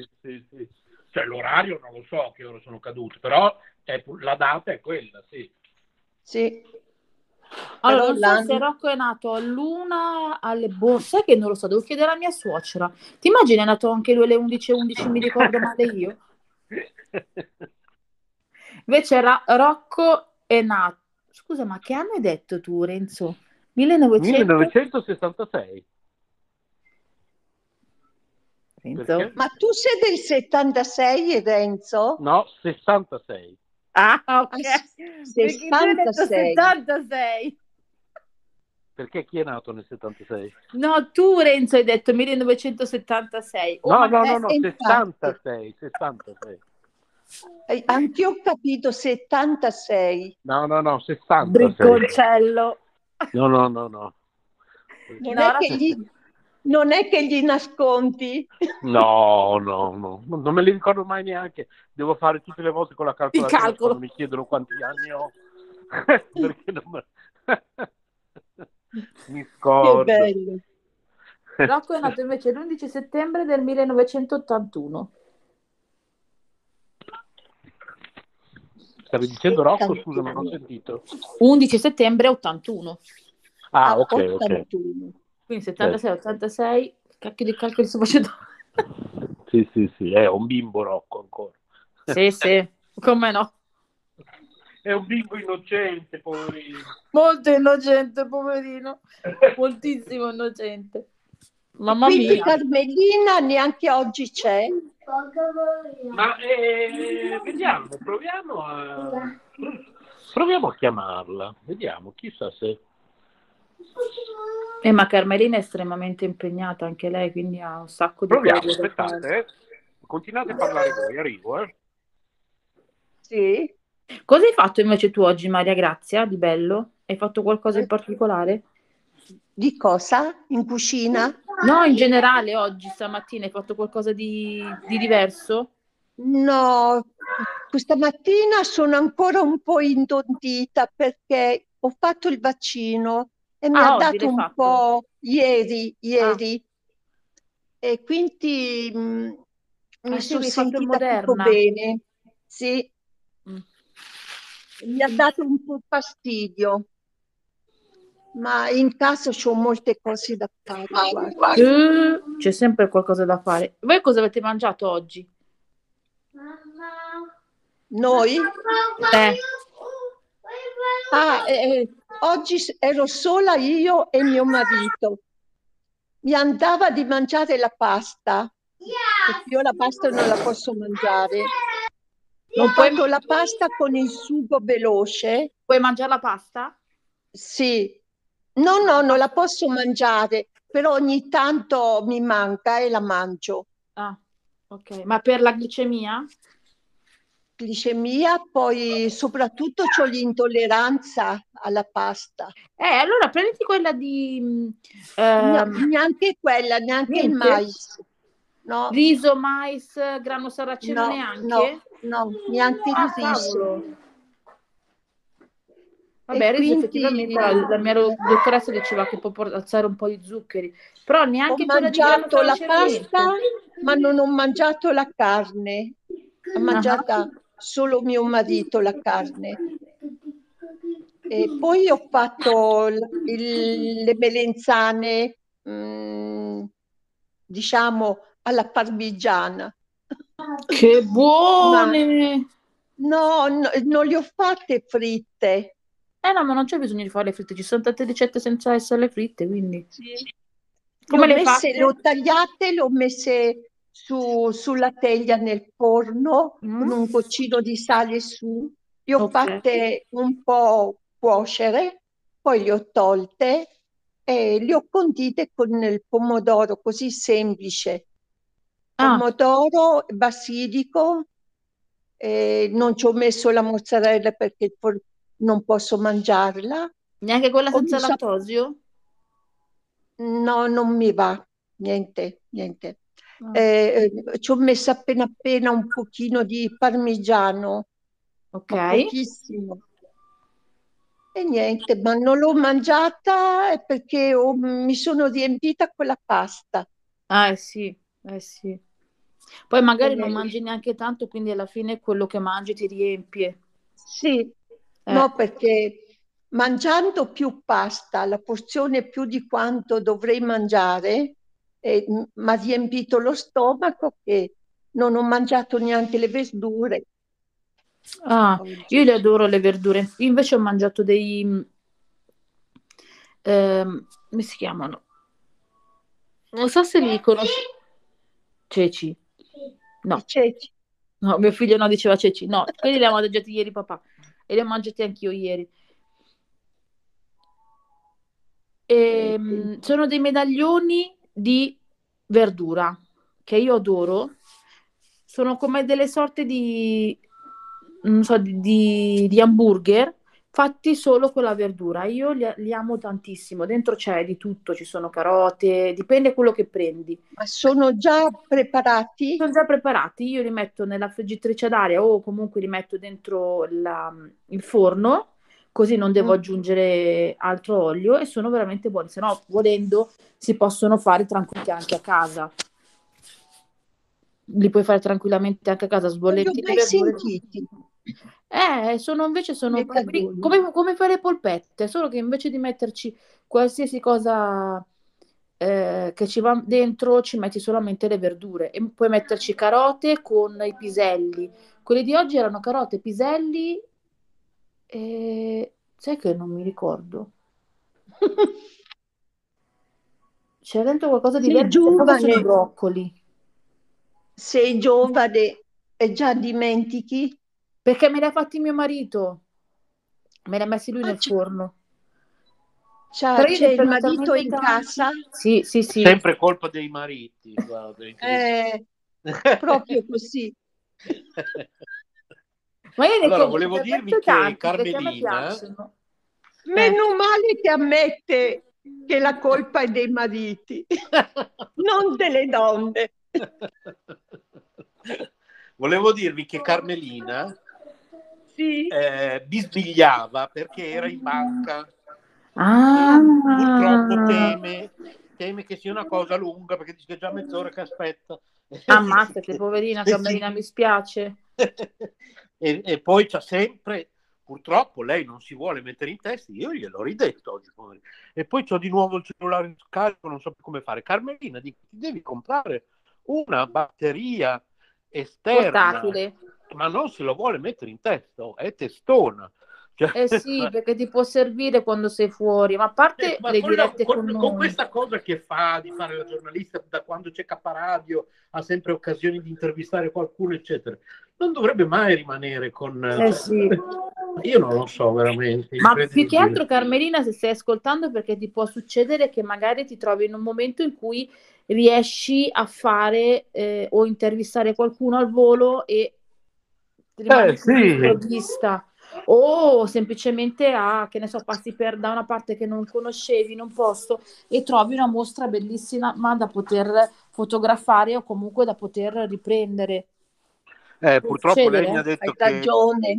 cioè l'orario non lo so che ora sono cadute, però la data è quella, sì. Sì. Allora, non so se Rocco è nato all'una alle borse, che non lo so, devo chiedere a mia suocera. Ti immagini è nato anche lui alle 11:11, mi ricordo male io. Invece Rocco è nato, scusa, ma che anno hai detto tu, Renzo? 1966. Renzo? Ma tu sei del 76, Renzo? No, 66. Ah, ok. 76. Perché chi è nato nel 76? No, tu Renzo hai detto 1976. Oh, no, 66. Anch'io ho capito 76. No, 66. Bricconcello. No. Non è che gli nascondi? No. Non me li ricordo mai neanche. Devo fare tutte le volte con la calcolatrice quando mi chiedono quanti anni ho. Perché non mi scordo. Che bello. Rocco è nato invece l'11 settembre del 1981. Stavi dicendo Rocco? Scusa, ma non ho sentito. 11 settembre 81. Ah, ok, 81. Ok. Quindi 76, cacchio di calcoli sto facendo. Sì, è un bimbo Rocco ancora. Sì, come no? È un bimbo innocente, poverino. Molto innocente, poverino. Moltissimo innocente. Mamma mia. Quindi Carmelina neanche oggi c'è. Ma vediamo, proviamo a chiamarla. Vediamo, chissà se... ma Carmelina è estremamente impegnata anche lei, quindi ha un sacco di cose. Aspettate, continuate a parlare voi, arrivo. Sì. Cosa hai fatto invece tu oggi, Maria Grazia, di bello? Hai fatto qualcosa in particolare? Di cosa? In cucina? No, in generale oggi, stamattina, hai fatto qualcosa di diverso? No, questa mattina sono ancora un po' intontita perché ho fatto il vaccino. E mi ha dato un po' ieri. E quindi mi sono sentita tutto bene. Sì. Mi ha dato un po' fastidio. Ma in casa c'ho molte cose da fare. Guarda. C'è sempre qualcosa da fare. Voi cosa avete mangiato oggi? Noi? Oggi ero sola io e mio marito. Mi andava di mangiare la pasta. Io la pasta non la posso mangiare. Non prendo la pasta con il sugo veloce. Puoi mangiare la pasta? Sì. No, non la posso mangiare, però ogni tanto mi manca e la mangio. Ah, ok. Ma per la glicemia? Glicemia, poi soprattutto c'ho l'intolleranza alla pasta. Allora prenditi quella di... no, neanche quella, neanche niente. Il mais. No. Riso, mais, grano saraceno neanche? No, neanche il riso. Vabbè, il riso quindi... effettivamente la mia dottoressa diceva che può alzare un po' di zuccheri, però neanche quella di grano saraceno. Ho mangiato la pasta, ma non ho mangiato la carne. Ha mangiata solo mio marito la carne. E poi ho fatto le melenzane diciamo alla parmigiana. Che buone! No, non le ho fatte fritte. No, ma non c'è bisogno di fare le fritte, ci sono tante ricette senza essere fritte, quindi. Sì. Come le ho messe, le ho tagliate, le ho messe sulla teglia nel forno con un goccino di sale su, le ho fatte un po' cuocere, poi le ho tolte e le ho condite con il pomodoro, così semplice, pomodoro, basilico, non ci ho messo la mozzarella perché non posso mangiarla. Neanche quella senza lattosio? No, non mi va, niente. Ci ho messo appena un pochino di parmigiano, pochissimo, e niente, ma non l'ho mangiata perché mi sono riempita con la pasta. Sì. Poi magari non mangi neanche tanto, quindi alla fine quello che mangi ti riempie. Sì, no, perché mangiando più pasta, la porzione più di quanto dovrei mangiare, mi ha riempito lo stomaco che non ho mangiato neanche le verdure. Ah, io le adoro le verdure. Io invece ho mangiato dei... come si chiamano? Non so se li conosci. Ceci. No. Ceci. No, mio figlio non diceva ceci. No, quelli li abbiamo mangiati ieri papà. E li ho mangiati anch'io ieri. E, sono dei medaglioni di verdura che io adoro. Sono come delle sorte di... non so, di hamburger fatti solo con la verdura. Io li amo tantissimo. Dentro c'è di tutto, ci sono carote, dipende quello che prendi. Ma sono già preparati? Sono già preparati, io li metto nella friggitrice d'aria o comunque li metto dentro il forno, così non devo aggiungere altro olio e sono veramente buoni. Se no, volendo, si possono fare tranquilli anche a casa. Li puoi fare tranquillamente anche a casa, sbollenti di verdure. Sono invece sono come fare polpette, solo che invece di metterci qualsiasi cosa che ci va dentro, ci metti solamente le verdure e puoi metterci carote con i piselli. Quelli di oggi erano carote, piselli e... sai che non mi ricordo. C'è dentro qualcosa di verde, sono i broccoli. Sei giovane e già dimentichi? Perché me li ha fatti mio marito, me li ha messi lui nel forno. C'è il marito in casa? Sì. Sempre colpa dei mariti. Guarda, proprio così. Ma io allora volevo dirvi che Carmelina... Meno male che ammette che la colpa è dei mariti, non delle donne. Volevo dirvi che Carmelina bisbigliava perché era in banca. Purtroppo teme che sia una cosa lunga, perché dice che è già mezz'ora che aspetta. Ammazzate, poverina Carmelina, mi spiace. E poi c'ha sempre, purtroppo lei non si vuole mettere in testa, io gliel'ho ridetto oggi. E poi c'ho di nuovo il cellulare in scarico, non so più come fare. Carmelina, dico, ti devi comprare una batteria esterna portatile. Ma non se lo vuole mettere in testa, è testona, perché ti può servire quando sei fuori, ma a parte le dirette con questa cosa che fa di fare la giornalista da quando c'è K Radio, ha sempre occasioni di intervistare qualcuno eccetera, non dovrebbe mai rimanere con io non lo so veramente, ma più che altro Carmelina, se stai ascoltando, perché ti può succedere che magari ti trovi in un momento in cui riesci a fare o intervistare qualcuno al volo e rimani improvvista, o semplicemente passi per da una parte che non conoscevi in un posto e trovi una mostra bellissima ma da poter fotografare o comunque da poter riprendere. Purtroppo lei mi ha detto che hai ragione.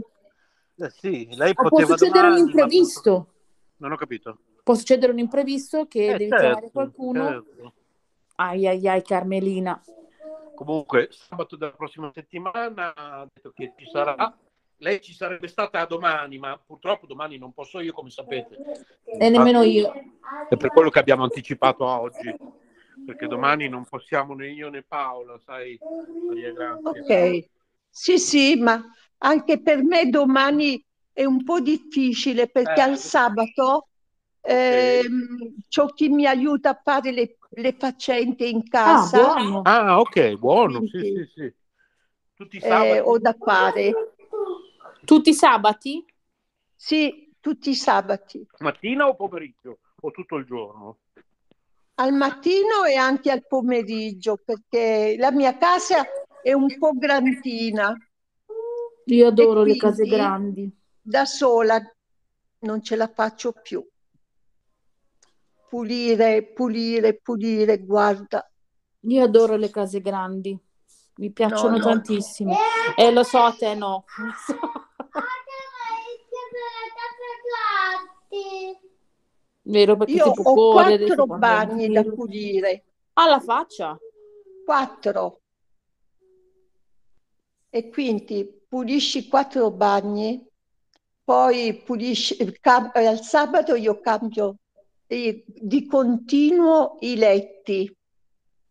Lei poteva, può succedere un imprevisto. Non ho capito. Può succedere un imprevisto che devi chiamare qualcuno. Certo. Ai Carmelina. Comunque sabato della prossima settimana ha detto che ci sarà. Lei ci sarebbe stata domani, ma purtroppo domani non posso io, come sapete. E nemmeno io. È per quello che abbiamo anticipato a oggi, perché domani non possiamo né io né Paola, sai, Maria Grazia. Ok. Sì, ma anche per me domani è un po' difficile, perché al sabato c'ho chi mi aiuta a fare le faccende in casa. Buono. Ok, buono. Quindi, sì. Tutti i sabati ho da fare. Tutti i sabati? Sì, tutti i sabati. Mattina o pomeriggio? O tutto il giorno? Al mattino e anche al pomeriggio, perché la mia casa è un po' grandina. Io adoro le case grandi. Da sola non ce la faccio più. Pulire, guarda. Io adoro le case grandi. Mi piacciono tantissimo. E lo so, a te no. Vero, perché io ho 4 bagni da pulire. Alla faccia? 4. e quindi pulisci 4 bagni, poi pulisci, al sabato io cambio di continuo i letti,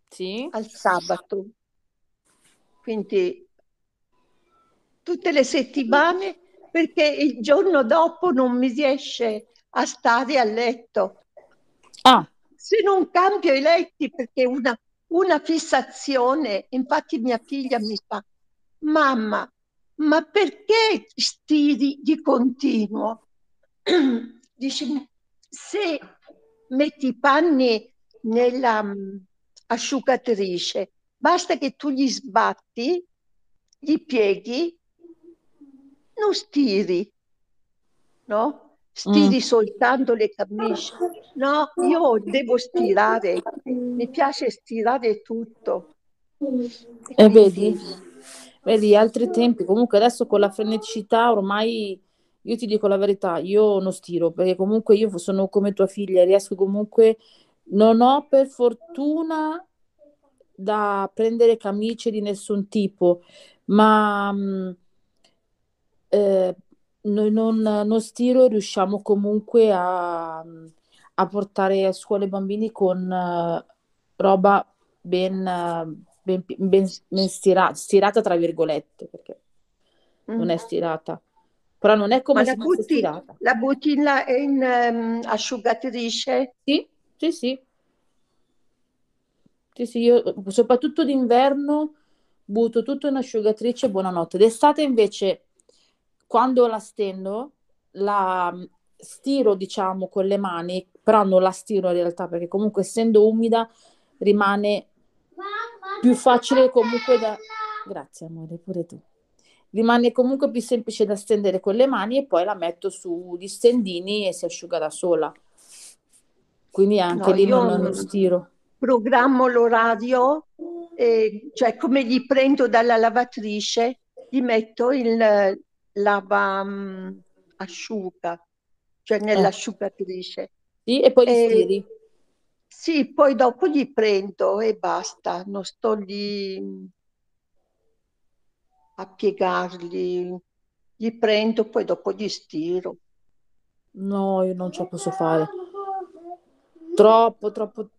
sì, al sabato, quindi tutte le settimane, perché il giorno dopo non mi riesce a stare a letto. Ah. Se non cambio i letti, perché una fissazione, infatti mia figlia mi fa: mamma, ma perché stiri di continuo? Dice, se metti i panni nella asciugatrice, basta che tu gli sbatti, gli pieghi, non stiri, no? Stiri soltanto le camicie. No, io devo stirare, mi piace stirare tutto. E vedi, altri tempi. Comunque adesso con la freneticità ormai, io ti dico la verità, io non stiro, perché comunque io sono come tua figlia, riesco comunque, non ho per fortuna da prendere camicie di nessun tipo, ma noi non stiro, riusciamo comunque a portare a scuola i bambini con roba ben stirata tra virgolette, perché non è stirata, però non è come se fosse stirata. La bottiglia è in asciugatrice? Sì, io soprattutto d'inverno butto tutto in asciugatrice, buonanotte. D'estate invece, quando la stendo, la stiro, diciamo, con le mani, però non la stiro in realtà, perché comunque essendo umida rimane più facile comunque da... Grazie amore, pure tu. Rimane comunque più semplice da stendere con le mani, e poi la metto sugli stendini e si asciuga da sola. Quindi anche no, lì non stiro. Programmo l'orario, cioè come li prendo dalla lavatrice, li metto in asciuga, cioè nell'asciugatrice. Sì, e poi li stiri. Sì, poi dopo li prendo e basta, non sto lì a piegarli, li prendo, poi dopo li stiro. No, io non ce la posso fare. Troppo,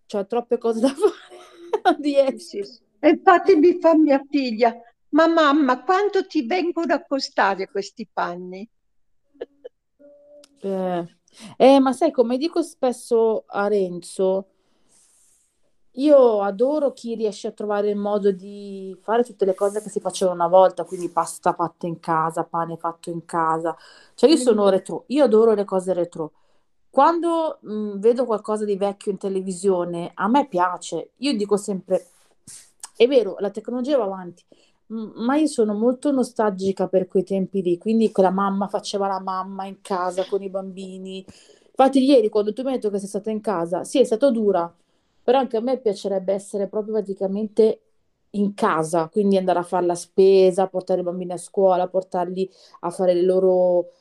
cioè troppe cose da fare. Sì. E infatti mi fa mia figlia: ma mamma, quanto ti vengono a costare questi panni? Ma sai, come dico spesso a Renzo, io adoro chi riesce a trovare il modo di fare tutte le cose che si facevano una volta, quindi pasta fatta in casa, pane fatto in casa. Cioè io sono retro, io adoro le cose retro. Quando vedo qualcosa di vecchio in televisione, a me piace. Io dico sempre, è vero, la tecnologia va avanti, ma io sono molto nostalgica per quei tempi lì, quindi la mamma faceva la mamma in casa con i bambini. Infatti ieri, quando tu mi hai detto che sei stata in casa, sì, è stata dura, però anche a me piacerebbe essere proprio praticamente in casa, quindi andare a fare la spesa, portare i bambini a scuola, portarli a fare le loro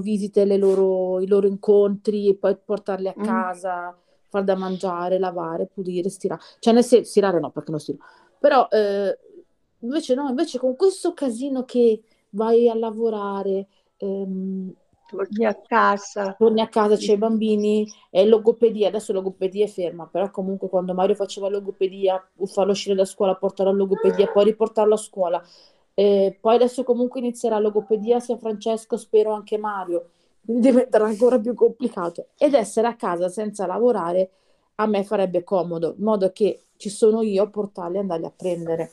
visite, i loro incontri, e poi portarli a casa, far da mangiare, lavare, pulire, stirare. Cioè nel senso, stirare no, perché non stiro. Però invece no, invece con questo casino che vai a lavorare, torni a casa, c'è i bambini, è logopedia, adesso logopedia è ferma, però comunque quando Mario faceva logopedia, farlo uscire da scuola, portarlo a logopedia, poi riportarlo a scuola. Poi adesso comunque inizierà logopedia sia Francesco, spero anche Mario, quindi diventerà ancora più complicato, ed essere a casa senza lavorare a me farebbe comodo, in modo che ci sono io a portarli e andarli a prendere,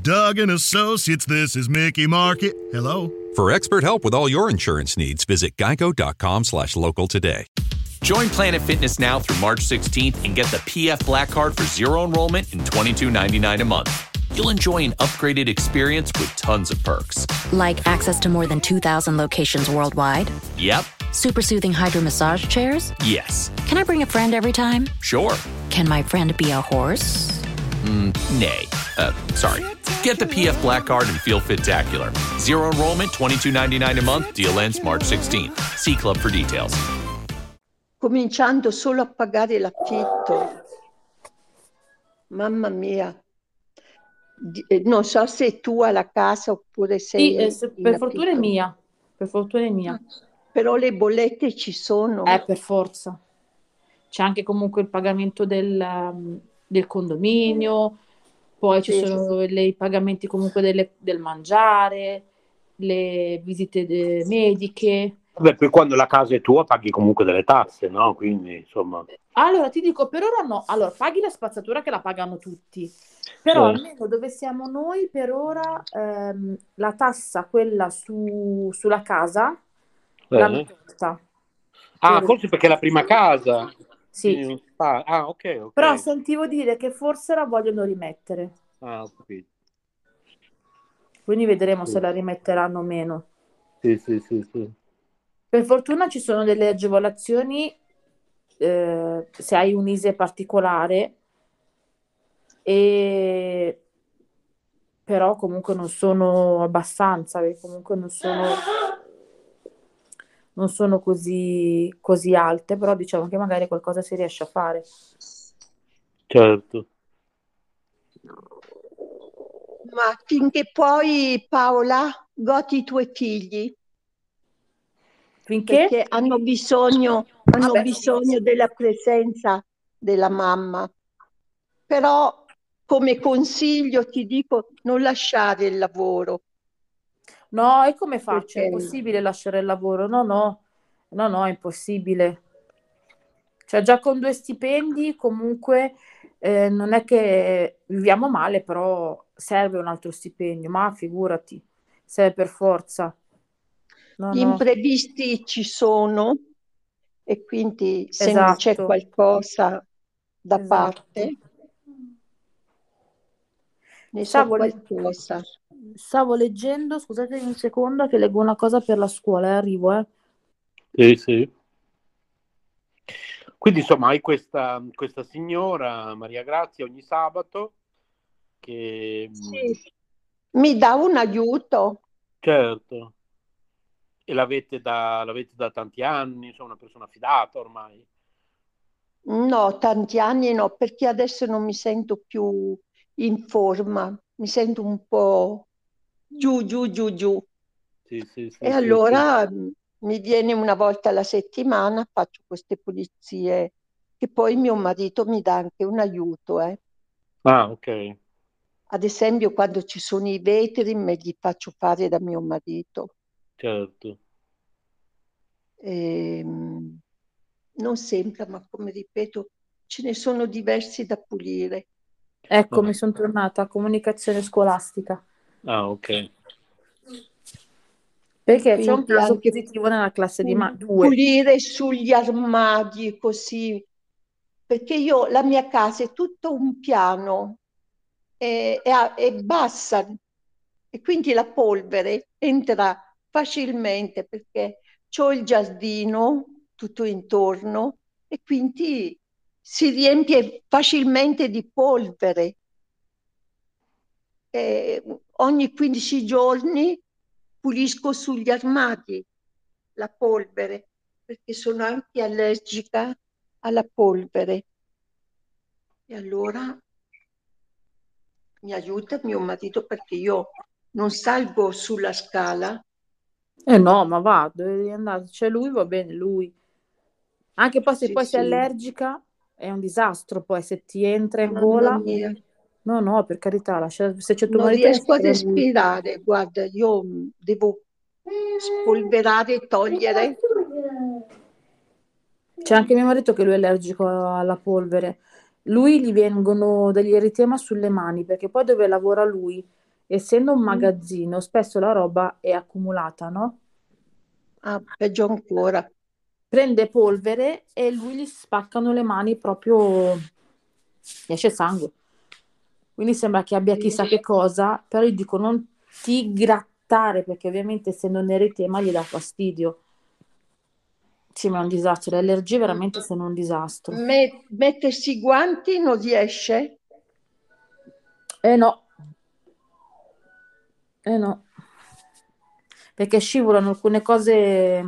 Doug & Associates, this is Mickey Marquis. Hello? For expert help with all your insurance needs, visit geico.com/local today. Join Planet Fitness now through March 16th and get the PF Black Card for $0 enrollment and $22.99 a month. you'll enjoy an upgraded experience with tons of perks. Like access to more than 2,000 locations worldwide? Yep. Super soothing hydro massage chairs? Yes. Can I bring a friend every time? Sure. Can my friend be a horse? Nay. Sorry. Get the PF Black Card and feel fit-tacular. Zero enrollment, $22.99 a month. Deal ends March 16th. See club for details. Cominciando solo a pagare l'affitto. Mamma mia. Non so se tu hai la casa oppure sei... Sì, per fortuna è mia. Per fortuna è mia. Però le bollette ci sono. Per forza. C'è anche comunque il pagamento del condominio, poi ci sono i pagamenti comunque del mangiare, le visite mediche. Beh, poi quando la casa è tua paghi comunque delle tasse, no? Quindi, insomma... Allora, ti dico, per ora no. Allora, paghi la spazzatura che la pagano tutti. Però almeno dove siamo noi, per ora, la tassa, quella sulla casa, l'hanno tolta. Forse perché è la prima casa. Sì. Okay. Però sentivo dire che forse la vogliono rimettere. Ho capito. Quindi vedremo se la rimetteranno o meno. Sì. Per fortuna ci sono delle agevolazioni se hai un ISEE particolare, però comunque non sono abbastanza, perché comunque non sono così alte, però diciamo che magari qualcosa si riesce a fare. Certo. Ma finché poi, Paola, godi i tuoi figli. Finché? Perché hanno bisogno della presenza della mamma. Però come consiglio ti dico, non lasciare il lavoro. No, e come faccio? È impossibile lasciare il lavoro, no, è impossibile. Cioè già con 2 stipendi comunque non è che viviamo male, però serve un altro stipendio, ma figurati, serve per forza. Gli imprevisti ci sono e quindi se non c'è qualcosa da parte... Ne stavo leggendo, scusatemi un secondo che leggo una cosa per la scuola e arrivo. Sì. Quindi insomma hai questa signora Maria Grazia ogni sabato che mi dà un aiuto. Certo. E l'avete da tanti anni, sono una persona fidata ormai. No, tanti anni no, perché adesso non mi sento più in forma, mi sento un po' giù. Sì, e allora mi viene una volta alla settimana, faccio queste pulizie che poi mio marito mi dà anche un aiuto. Ok. Ad esempio quando ci sono i vetri me li faccio fare da mio marito. Certo. Non sembra, ma come ripeto ce ne sono diversi da pulire. Ecco, mi sono tornata a comunicazione scolastica. Ok. Perché quindi c'è un caso positivo nella classe di due. Pulire sugli armadi così, perché la mia casa è tutto un piano, è bassa e quindi la polvere entra facilmente perché c'ho il giardino tutto intorno e quindi... si riempie facilmente di polvere. Ogni 15 giorni pulisco sugli armadi la polvere, perché sono anche allergica alla polvere. E allora mi aiuta mio marito, perché io non salgo sulla scala. No, ma va, devi andare. C'è lui, va bene, lui. Anche poi se poi sei allergica... è un disastro, poi se ti entra in gola. No, per carità, lascia, se c'è tuo marito. Non riesco a respirare, guarda, io devo spolverare e togliere. C'è anche mio marito che lui è allergico alla polvere. Lui gli vengono degli eritema sulle mani, perché poi dove lavora lui, essendo un magazzino, spesso la roba è accumulata, no? Peggio ancora. Prende polvere e lui gli spaccano le mani, proprio gli esce sangue. quindi sembra che abbia chissà che cosa, però io dico non ti grattare, perché ovviamente essendo un eritema gli dà fastidio. Sì, ma è un disastro, le allergie veramente sono un disastro. Mettersi i guanti non riesce? Eh no, perché scivolano alcune cose,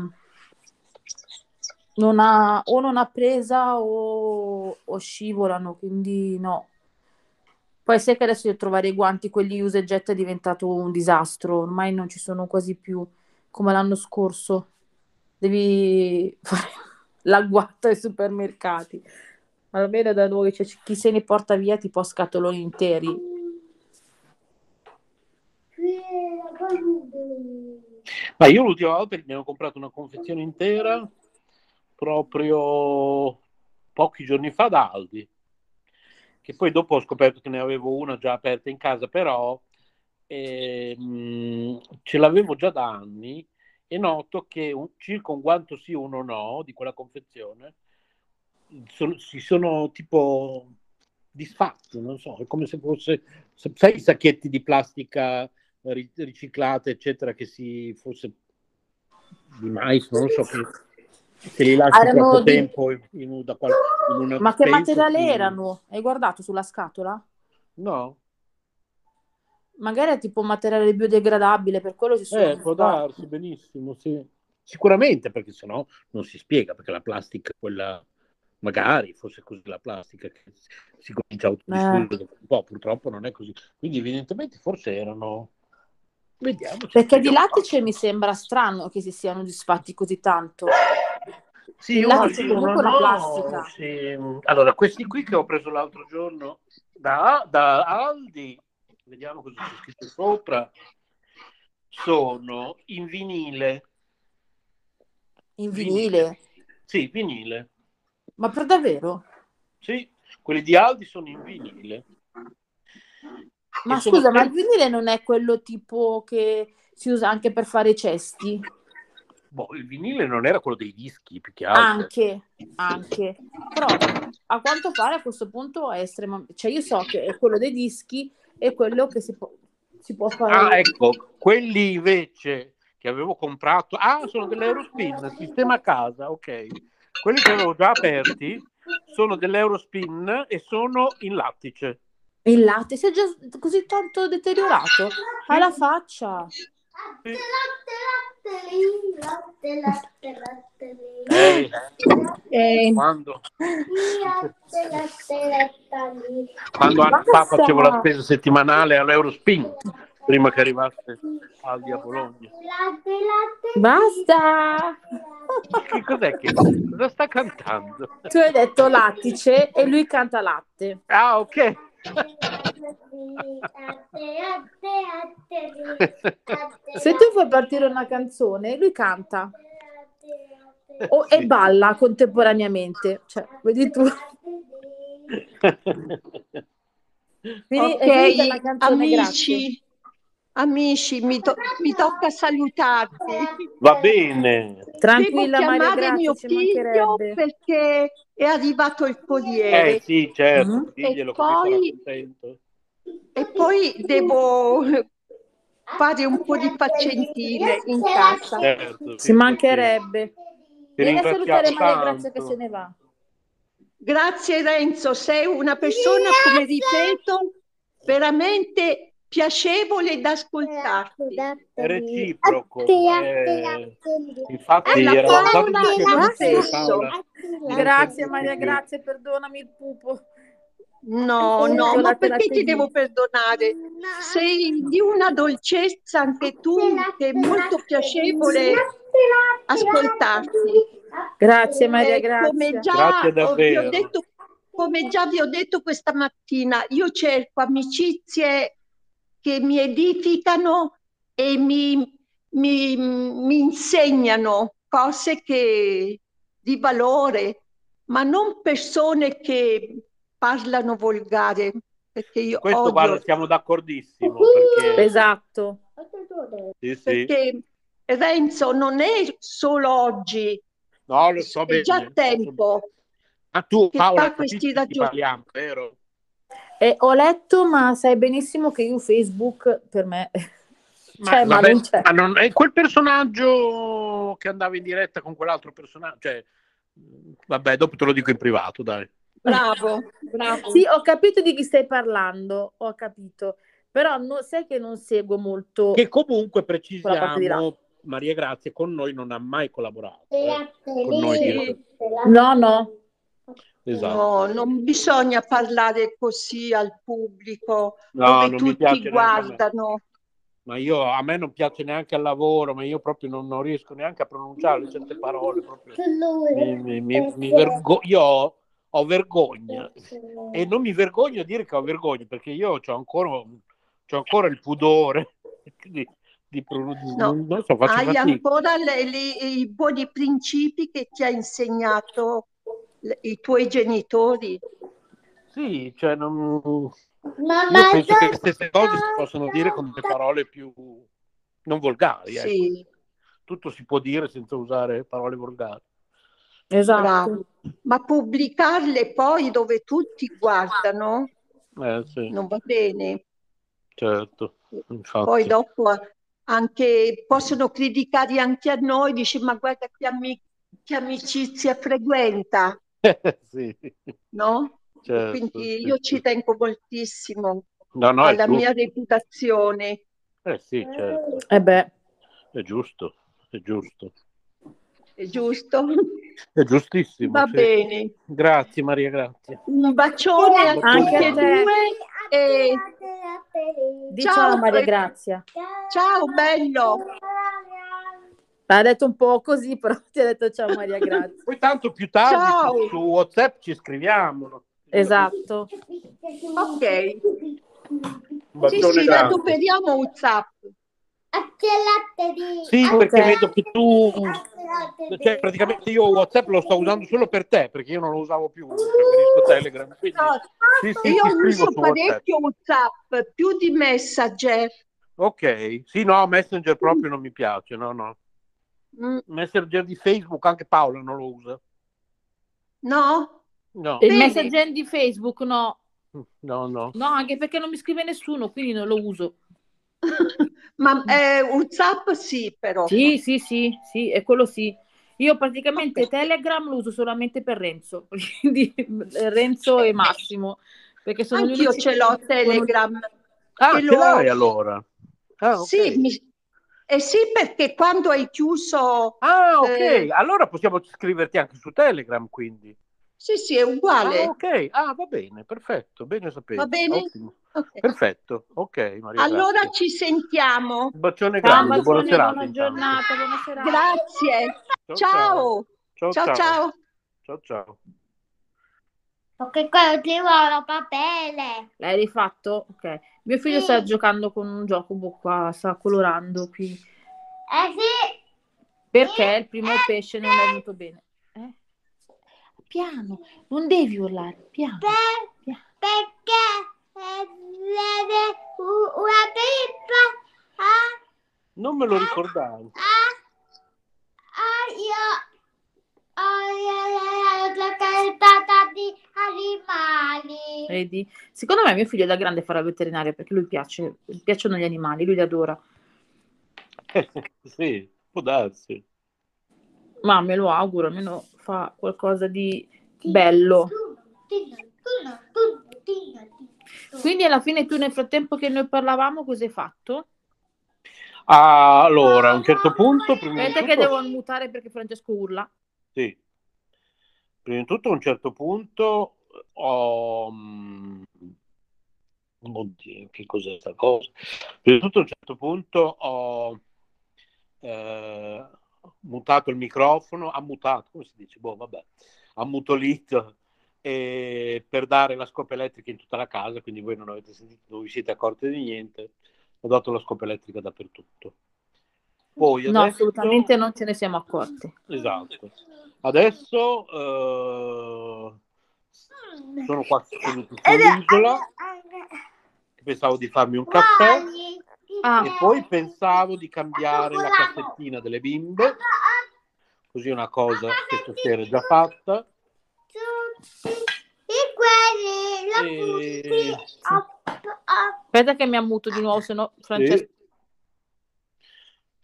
non ha presa o scivolano, quindi no. Poi sai che adesso trovare i guanti, quelli usa e getta, è diventato un disastro, ormai non ci sono quasi più, come l'anno scorso. Devi fare l'agguato ai supermercati, almeno da noi, cioè, chi se ne porta via tipo scatoloni interi. Ma io l'ultima volta mi hanno comprato una confezione intera proprio pochi giorni fa da Aldi, che poi dopo ho scoperto che ne avevo una già aperta in casa, però ce l'avevo già da anni. E noto che circa un guanto sì, uno no, di quella confezione, si sono tipo disfatti, non so, è come se fosse, sai, i sacchetti di plastica riciclata, eccetera, che si fosse di mais, non so, che li lasci troppo tempo in una ma che materiale erano? Hai guardato sulla scatola? No. Magari è tipo materiale biodegradabile, per quello ci sono. Può darsi, benissimo, sì. Sicuramente, perché sennò non si spiega, perché la plastica, quella magari fosse così, la plastica che si comincia a utilizzare dopo un po', purtroppo non è così. Quindi evidentemente forse erano... Vediamo. Perché di lattice mi sembra strano che si siano disfatti così tanto. Sì, la plastica. Sì. Allora, questi qui che ho preso l'altro giorno da Aldi, vediamo cosa c'è scritto sopra, sono in vinile. In vinile? Sì, vinile. Ma per davvero? Sì, quelli di Aldi sono in vinile. Ma scusa, ma il vinile non è quello tipo che si usa anche per fare i cesti? Boh, il vinile non era quello dei dischi, più che altro. Anche. Però a quanto pare a questo punto è estremamente... Cioè io so che è quello dei dischi e quello che si può fare... Ah, ecco, quelli invece che avevo comprato... Ah, sono dell'Eurospin, sistema casa, ok. Quelli che avevo già aperti sono dell'Eurospin e sono in lattice. In lattice? È già così tanto deteriorato? Fai la faccia! Sì. Quando anni fa facevo la spesa settimanale all'Eurospin prima che arrivasse Aldi a Bologna. Basta. Che cos'è che cosa sta cantando? Tu hai detto lattice e lui canta latte. Ah, ok. Se tu fai partire una canzone, lui canta sì. E balla contemporaneamente, cioè, vedi tu. Ok, amici, mi tocca salutarti. Va bene. Tranquilla, devo chiamare Maria, mio figlio perché è arrivato il corriere. Sì, certo. Mm-hmm. Diglielo, e poi devo fare un po' di pazientine in casa. Certo, sì, ci mancherebbe. Vieni a salutare Maria, grazie che se ne va. Grazie Renzo, sei una persona, come ripeto, veramente piacevole da ascoltarti. Reciproco. Infatti era grazie Maria, grazie, perdonami il pupo. No, ma perché ti devo perdonare? Sei di una dolcezza anche tu, che è molto piacevole ascoltarti. Grazie Maria, grazie. Come già vi ho detto questa mattina, io cerco amicizie che mi edificano e mi insegnano cose di valore, ma non persone che parlano volgare, perché io questo odio. Guarda, siamo d'accordissimo. Perché... Esatto. Sì, perché Renzo non è solo oggi, no, lo so bene, è già tempo. Ma tu, Paola, questi ragionamenti, vero? Ho letto, ma sai benissimo che io Facebook per me... ma non c'è. Ma non è quel personaggio che andava in diretta con quell'altro personaggio, cioè, vabbè, dopo te lo dico in privato, dai. Bravo, bravo. Sì, ho capito di chi stai parlando, ho capito. Però no, sai che non seguo molto. Che comunque precisiamo, Maria Grazia con noi non ha mai collaborato. Con noi no, no. Esatto. No, non bisogna parlare così al pubblico, no, dove tutti guardano. Ma io, a me non piace neanche al lavoro, ma io proprio non riesco neanche a pronunciare certe parole. Proprio. Mi io ho vergogna, e non mi vergogno a dire che ho vergogna, perché io c'ho ancora il pudore di pronunciare. No, non so, faccio fatica. Hai ancora i buoni principi che ti ha insegnato i tuoi genitori? Sì, cioè non... Io penso che queste cose si possono dire con delle parole più non volgari, sì. Ecco. Tutto si può dire senza usare parole volgari. Esatto. Ma pubblicarle poi dove tutti guardano, sì, non va bene. Certo, infatti. Poi dopo anche possono criticare anche a noi, dice ma guarda che amicizia frequenta. Sì. No? Certo, quindi io ci tengo moltissimo alla mia reputazione. Sì, certo. È giusto? È giustissimo. Va bene. Grazie Maria, grazie. Un bacione a tutti e due. Ciao Maria Grazia. Ciao, bello. L'ha detto un po' così, però ti ha detto ciao Maria Grazia. Poi tanto più tardi su WhatsApp ci scriviamo. Esatto. Ok. Sì, recuperiamo WhatsApp. Sì, perché vedo che tu... Cioè, praticamente io WhatsApp lo sto usando solo per te, perché io non lo usavo più, preferisco Telegram. Quindi, no, sì, io uso parecchio WhatsApp, più di Messenger. Ok. Sì, no, Messenger proprio non mi piace, no. Messenger di Facebook, anche Paola non lo usa. No? No. Il Messenger di Facebook no. No, anche perché non mi scrive nessuno, quindi non lo uso. Ma WhatsApp sì, però. Sì, è quello sì. Io praticamente Telegram lo uso solamente per Renzo, quindi Renzo e Massimo. Perché sono anch'io ce l'ho Telegram. Ah, ce l'hai allora? Ah, okay. Sì, sì, perché quando hai chiuso... Ah, ok, allora possiamo scriverti anche su Telegram, quindi. Sì, è uguale. Ah, ok, va bene, perfetto, bene sapere. Va bene? Okay. Perfetto, ok Maria. Allora grazie. Ci sentiamo. Un bacione grande, buona giornata, buona serata. Grazie, ciao. Perché quello ti vuole papele. L'hai rifatto? Ok. Mio figlio sta giocando con un gioco qua, sta colorando qui. Sì. Perché il primo pesce non è venuto bene. Piano, non devi urlare, piano. Perché una pippa? Non me lo ricordavo. Io la trattata di animali. Vedi? Secondo me mio figlio da grande farà veterinaria perché gli piacciono gli animali, lui li adora. Sì, può darsi. Ma me lo auguro, almeno fa qualcosa di bello. Quindi alla fine tu nel frattempo che noi parlavamo cosa hai fatto? Allora, a un certo punto... Aspetta che devo mutare perché Francesco urla. Sì. Prima di tutto a un certo punto oddio, che cos'è questa cosa? Prima di tutto a un certo punto mutato il microfono, ammutato, come si dice? Ammutolito per dare la scopa elettrica in tutta la casa, quindi voi non avete sentito, non vi siete accorti di niente, ho dato la scopa elettrica dappertutto. Poi adesso... No, assolutamente non ce ne siamo accorti. Esatto. Adesso sono qua sull'isola, pensavo di farmi un caffè. E poi pensavo di cambiare la cassettina delle bimbe, così è una cosa che stasera è già fatta. Aspetta che mi ammuto di nuovo, se no Francesco.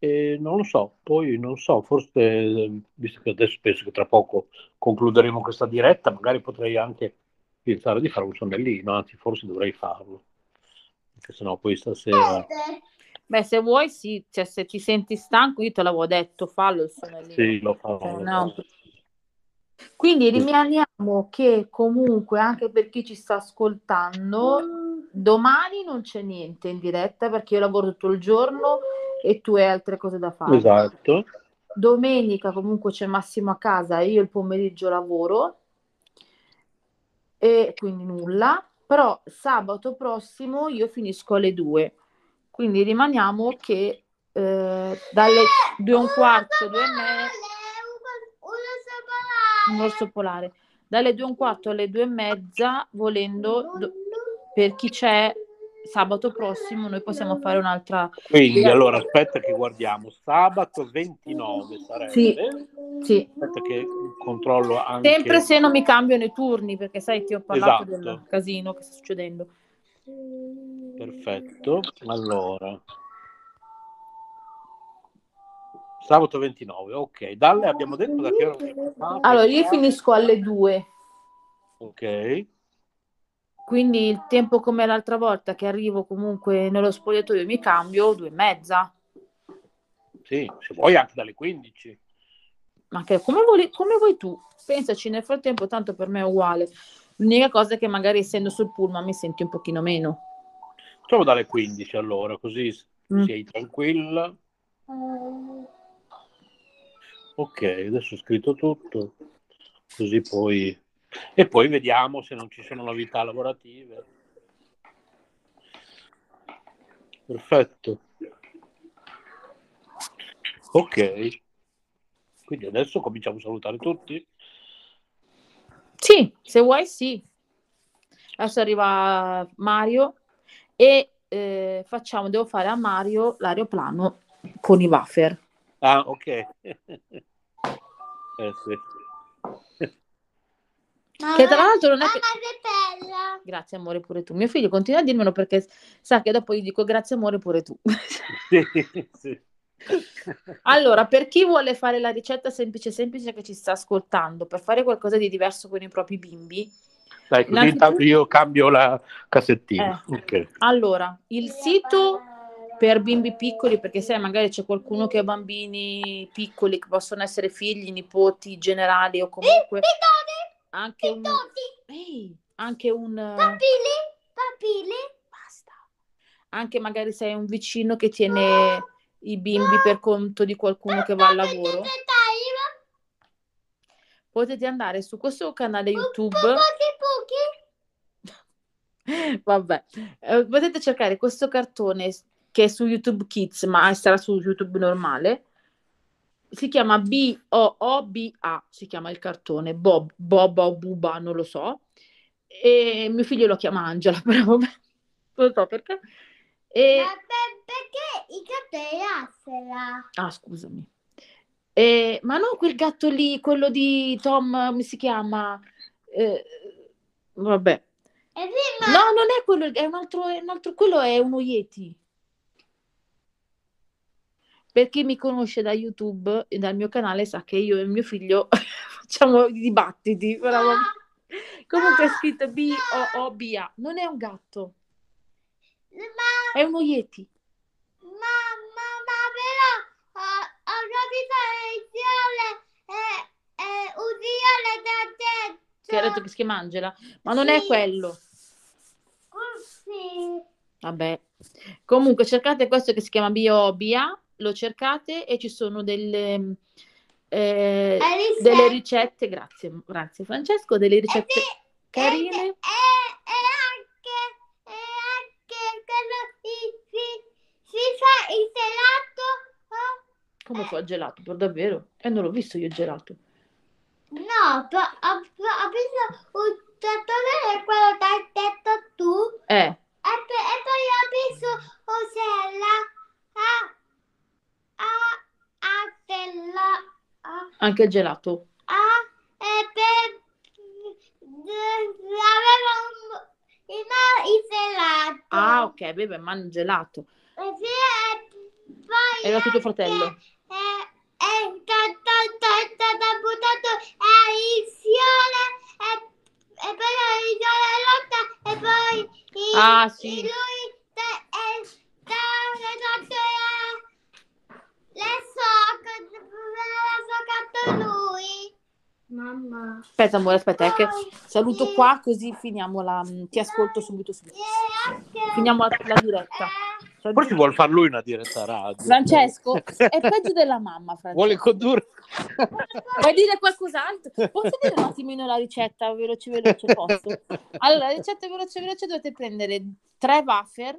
Non lo so, poi non so, forse, visto che adesso penso che tra poco concluderemo questa diretta, magari potrei anche pensare di fare un sonnellino, anzi forse dovrei farlo, perché sennò poi stasera... Beh, se vuoi, sì, cioè, se ti senti stanco, io te l'avevo detto, fallo il sonnellino. Sì, lo farò. No. Quindi rimaniamo che comunque, anche per chi ci sta ascoltando, domani non c'è niente in diretta, perché io lavoro tutto il giorno e tu hai altre cose da fare. Esatto. Domenica comunque c'è Massimo a casa e io il pomeriggio lavoro, e quindi nulla. Però sabato prossimo io finisco alle 2. Quindi rimaniamo che dalle 2:15, 2:30, un orso polare, dalle 2:15 alle 2:30, volendo, per chi c'è sabato prossimo, noi possiamo fare un'altra. Quindi allora aspetta che guardiamo, sabato 29 sarebbe. Sì. Aspetta che controllo anche. Sempre se non mi cambiano i turni, perché sai che ho parlato del casino che sta succedendo. Perfetto, allora sabato 29, ok, dalle abbiamo detto da che ora? Allora io finisco alle 2. Ok. Quindi il tempo come l'altra volta che arrivo comunque nello spogliatoio mi cambio, 2:30. Sì, se vuoi anche dalle 15. Ma che come vuoi tu? Pensaci, nel frattempo tanto per me è uguale. L'unica cosa è che magari essendo sul pullman mi senti un pochino meno. Facciamo dalle 15 allora, così sei tranquilla. Ok, adesso ho scritto tutto, così poi... E poi vediamo se non ci sono novità lavorative. Perfetto. Ok. Quindi adesso cominciamo a salutare tutti? Sì, se vuoi sì. Adesso arriva Mario. E devo fare a Mario l'aeroplano con i wafer. Ah, ok. Sì. Mamma, che tra l'altro non è che... bella. Grazie amore pure tu. Mio figlio continua a dirmelo perché sa che dopo gli dico grazie amore pure tu. Sì, sì. Allora, per chi vuole fare la ricetta semplice che ci sta ascoltando, per fare qualcosa di diverso con i propri bimbi, dai, così intanto io cambio la cassettina. Okay. Allora, il sito per bimbi piccoli, perché sai magari c'è qualcuno che ha bambini piccoli che possono essere figli, nipoti, generali o comunque anche un papile, basta. Anche magari sei un vicino che tiene i bimbi per conto di qualcuno che va al lavoro. Potete andare su questo canale YouTube. Vabbè, potete cercare questo cartone che è su YouTube Kids, ma sarà su YouTube normale. Si chiama B.O.B.A, si chiama il cartone, Bob, Boba o Buba, non lo so. E mio figlio lo chiama Angela, però vabbè, non lo so perché. E... perché i capelli Angela? Ah, scusami. Ma no, quel gatto lì, quello di Tom, come si chiama? Vabbè. No, non è quello, è un altro, quello è uno Yeti. Per chi mi conosce da YouTube e dal mio canale sa che io e mio figlio facciamo i dibattiti. Però... no, comunque no, è scritto B-O-O-B-A. Non è un gatto. Ma... è uno Yeti. Ma però ho capito un diale da te. Che ha detto che si chiama Angela, ma non è quello. Sì. Vabbè, comunque cercate questo che si chiama B.O.B.A, lo cercate e ci sono delle ricette, grazie Francesco, delle ricette carine. E anche quello si fa il gelato. Come fa il gelato, per davvero? Non l'ho visto io il gelato. No, ho visto un trattore, quello che hai detto tu. E poi ho visto Osella. Anche il gelato. il gelato. Ah, ok, beve e mangia gelato. Poi era tutto fratello. È buttato il fiore, e poi la lotta, e poi il, ah, sì. Lui è stato le sua lui. Mamma. Aspetta, amore, aspetta, che saluto qua così finiamo la... Ti ascolto subito. Finiamo la diretta. Forse vuol far lui una diretta radio. Francesco è peggio della mamma, Francesco. Vuole condurre. Vuoi dire qualcos'altro? Posso dire un attimino la ricetta veloce? Posso? Allora, la ricetta veloce, dovete prendere 3 wafer.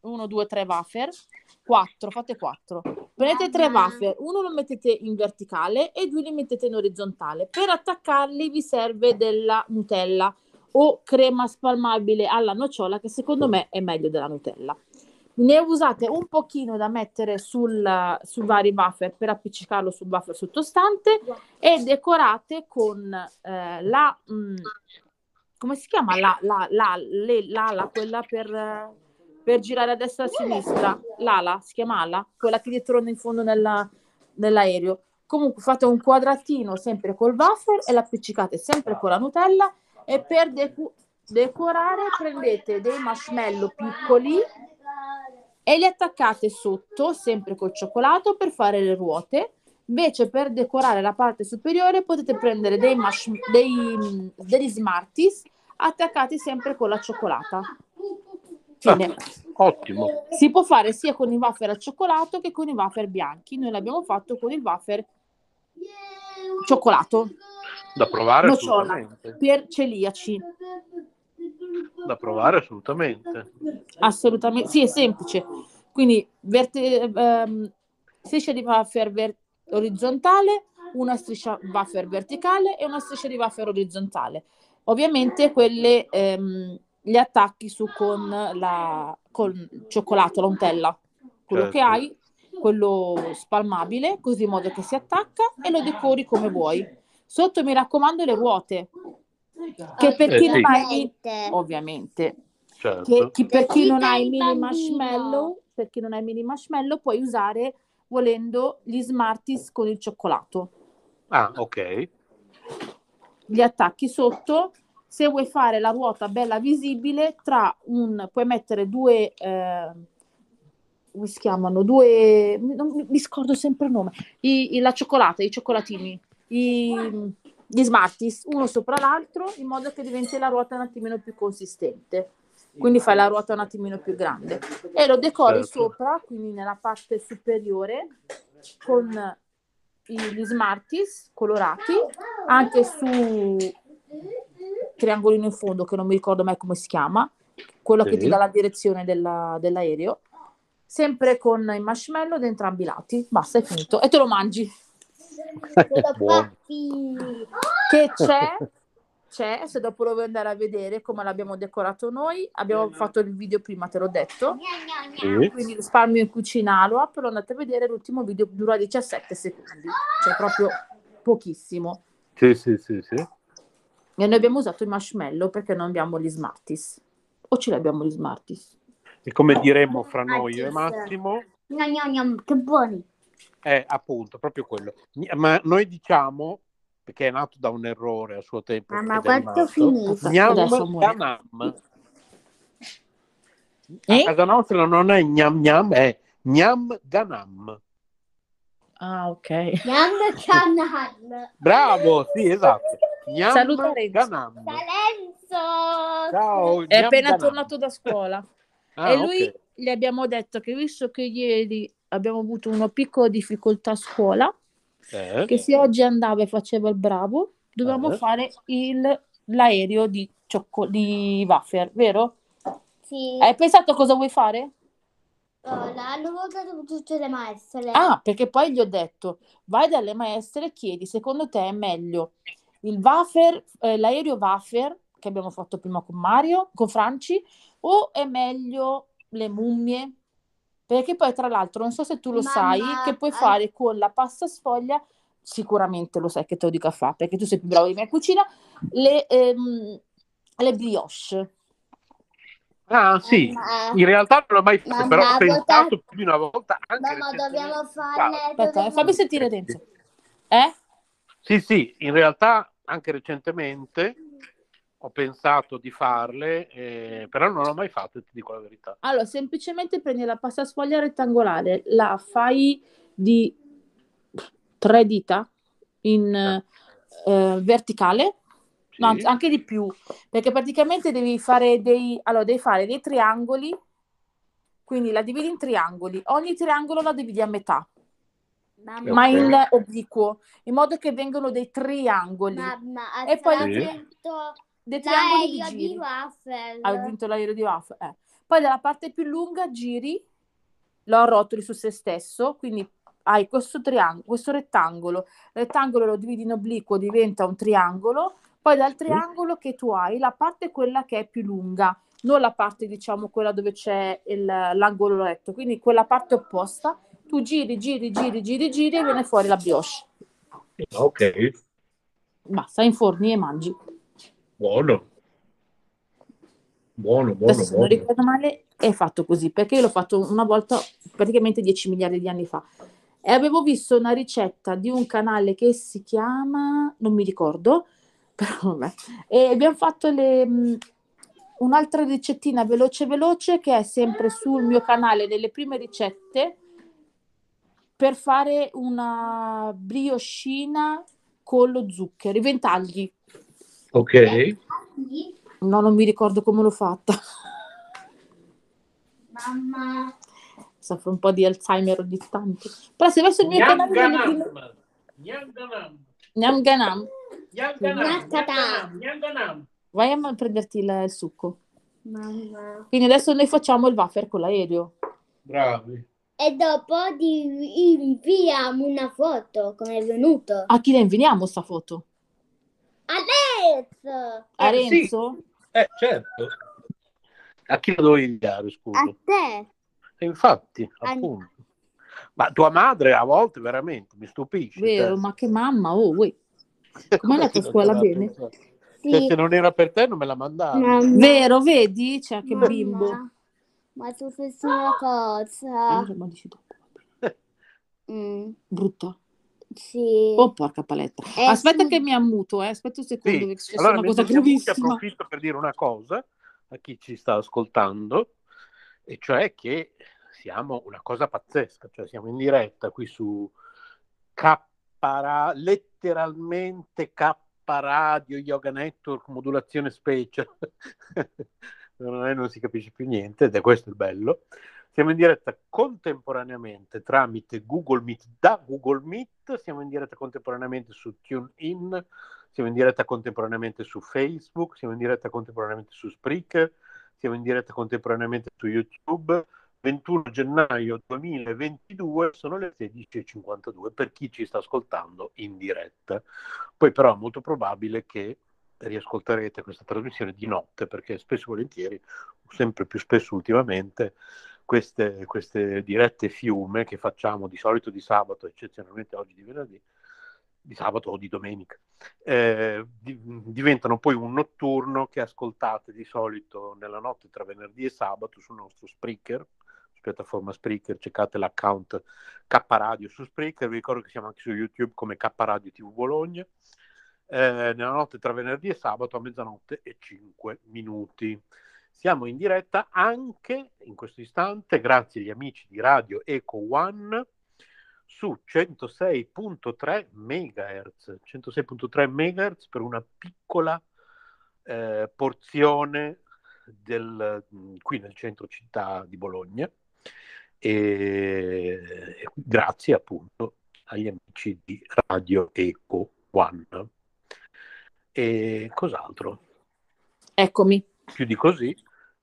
1, 2, 3 wafer. 4, fate 4. Prendete 3 wafer, uno lo mettete in verticale e 2 li mettete in orizzontale. Per attaccarli vi serve della Nutella o crema spalmabile alla nocciola, che secondo me è meglio della Nutella. Ne usate un pochino da mettere su vari wafer per appiccicarlo sul wafer sottostante e decorate con la... come si chiama? L'ala, quella per girare a destra e a sinistra. L'ala, si chiama ala? Quella che dietro in fondo nell'aereo. Comunque fate un quadratino sempre col wafer e l'appiccicate sempre con la Nutella e per decorare prendete dei marshmallow piccoli e li attaccate sotto sempre col cioccolato per fare le ruote. Invece per decorare la parte superiore potete prendere degli Smarties attaccati sempre con la cioccolata. Fine. Ottimo. Si può fare sia con i wafer al cioccolato che con i wafer bianchi. Noi l'abbiamo fatto con il wafer cioccolato. Da provare nocciola, assolutamente. Per celiaci. Da provare assolutamente. Assolutamente, sì, è semplice. Quindi 6 di wafer orizzontale, una striscia wafer verticale e una striscia di wafer orizzontale. Ovviamente quelle gli attacchi su con cioccolato, la Nutella, quello certo. Che hai, quello spalmabile, così in modo che si attacca e lo decori come vuoi. Sotto mi raccomando le ruote, che per chi non ha i ovviamente certo. che per chi non ha i mini marshmallow, per chi non ha i mini marshmallow puoi usare volendo gli Smarties con il cioccolato. Ah, ok. Gli attacchi sotto. Se vuoi fare la ruota bella visibile puoi mettere 2 come si chiamano? 2 mi scordo sempre il nome. La cioccolata, i cioccolatini, gli Smarties uno sopra l'altro in modo che diventi la ruota un attimino più consistente, quindi fai la ruota un attimino più grande e lo decori certo. Sopra, quindi nella parte superiore con gli Smarties colorati, anche su triangolino in fondo che non mi ricordo mai come si chiama, quello sì. Che ti dà la direzione dell'aereo, sempre con i marshmallow da entrambi i lati, basta, è finito e te lo mangi. Che c'è, se dopo lo vuoi andare a vedere come l'abbiamo decorato noi, abbiamo fatto il video prima, te l'ho detto, sì. Quindi Risparmio in cucina lo andate a vedere, l'ultimo video dura 17 secondi, cioè proprio pochissimo. Sì. E noi abbiamo usato i marshmallow perché non abbiamo gli Smarties, o ce li abbiamo gli Smarties? E come diremmo fra noi e Massimo? Che buoni! Appunto, proprio quello. Ma noi diciamo, perché è nato da un errore a suo tempo. Ma quanto finisce? Gnam. A casa nostra non è gnam gnam, è gnam ganam. Ah, ok. Gnam ganam. Bravo, sì, esatto. Gnam saluta ganam. Salenzo. Ciao, è appena ganam. Tornato da scuola. Ah, e lui okay. Gli abbiamo detto che visto che ieri abbiamo avuto una piccola difficoltà a scuola, che se oggi andava e faceva il bravo, dovevamo fare l'aereo di wafer, vero? Sì. Hai pensato cosa vuoi fare? L'hanno votato tutte le maestre. Ah, perché poi gli ho detto, vai dalle maestre e chiedi, secondo te è meglio il wafer, l'aereo wafer, che abbiamo fatto prima con Mario, con Franci, o è meglio le mummie? Perché poi tra l'altro non so se tu lo sai che puoi fare con la pasta sfoglia, sicuramente lo sai che te lo dico a fa, perché tu sei più bravo di me in cucina, le brioche. Ah sì, in realtà non l'ho mai fatto, però ho pensato più di una volta. Anche ma dobbiamo farle... Aspetta, fammi sentire dentro. Eh? Sì, sì, in realtà anche recentemente ho pensato di farle, però non l'ho mai fatto, ti dico la verità. Allora, semplicemente prendi la pasta sfoglia rettangolare, la fai di 3 dita in verticale. No, anche di più, perché praticamente devi fare dei triangoli, quindi la dividi in triangoli, ogni triangolo la dividi a metà, ma in obliquo, in modo che vengano dei triangoli. Mamma, e poi dei triangoli di giri. Ha vinto l'aereo di waffle. Poi dalla parte più lunga giri, lo arrotoli su se stesso, quindi hai questo triangolo, questo rettangolo. Il rettangolo lo dividi in obliquo, diventa un triangolo. Poi dal triangolo che tu hai, la parte quella che è più lunga, non la parte, diciamo, quella dove c'è l'angolo retto, quindi quella parte opposta, tu giri e viene fuori la brioche. Ok. Basta, inforni e mangi. Buono. Adesso, se non ricordo male, è fatto così, perché io l'ho fatto una volta praticamente 10 miliardi di anni fa. E avevo visto una ricetta di un canale che si chiama, non mi ricordo, però vabbè. E abbiamo fatto un'altra ricettina veloce che è sempre sul mio canale, delle prime ricette, per fare una briochina con lo zucchero, i ventagli. Ok. No, non mi ricordo come l'ho fatta. Mamma. Soffro un po' di Alzheimer ogni tanto. Però se vai sul mio canale... Niam ganam. Vai a prenderti il succo. Mamma. Quindi adesso noi facciamo il wafer con l'aereo. Bravi. E dopo inviamo una foto come è venuto. A chi la inviamo sta foto? A Renzo. A Renzo? Sì. Certo. A chi la dovevi inviare, scusa? A te. E infatti, appunto. Ma tua madre a volte veramente mi stupisce. Vero, ma che mamma, uè. Come è andata a scuola bene? Sì. Se non era per te non me la mandavi. Vero, vedi? C'è che bimbo. Ma tu fai una cosa. Ma dici dopo. Brutta. Sì. Oh, porca paletta. Aspetta che mi ammuto, aspetta un secondo. Sì. Che allora, una cosa gravissima. Approfitto per dire una cosa a chi ci sta ascoltando, e cioè che siamo una cosa pazzesca, cioè siamo in diretta qui su letteralmente K Radio Yoga Network modulazione special. Non si capisce più niente, ed è questo il bello. Siamo in diretta contemporaneamente tramite Google Meet, siamo in diretta contemporaneamente su TuneIn, siamo in diretta contemporaneamente su Facebook, siamo in diretta contemporaneamente su Spreaker, siamo in diretta contemporaneamente su YouTube. 21 gennaio 2022, sono le 16:52 per chi ci sta ascoltando in diretta. Poi però è molto probabile che riascolterete questa trasmissione di notte, perché spesso e volentieri, sempre più spesso ultimamente, queste dirette fiume che facciamo di solito di sabato, eccezionalmente oggi di venerdì, di sabato o di domenica, diventano poi un notturno che ascoltate di solito nella notte tra venerdì e sabato sul nostro Spreaker, piattaforma Spreaker, cercate l'account K Radio su Spreaker. Vi ricordo che siamo anche su YouTube come K Radio TV Bologna, nella notte tra venerdì e sabato a 00:05. Siamo in diretta anche in questo istante grazie agli amici di Radio Eco One su 106.3 MHz per una piccola porzione qui nel centro città di Bologna. E grazie appunto agli amici di Radio Eco One. E cos'altro? Eccomi. Più di così,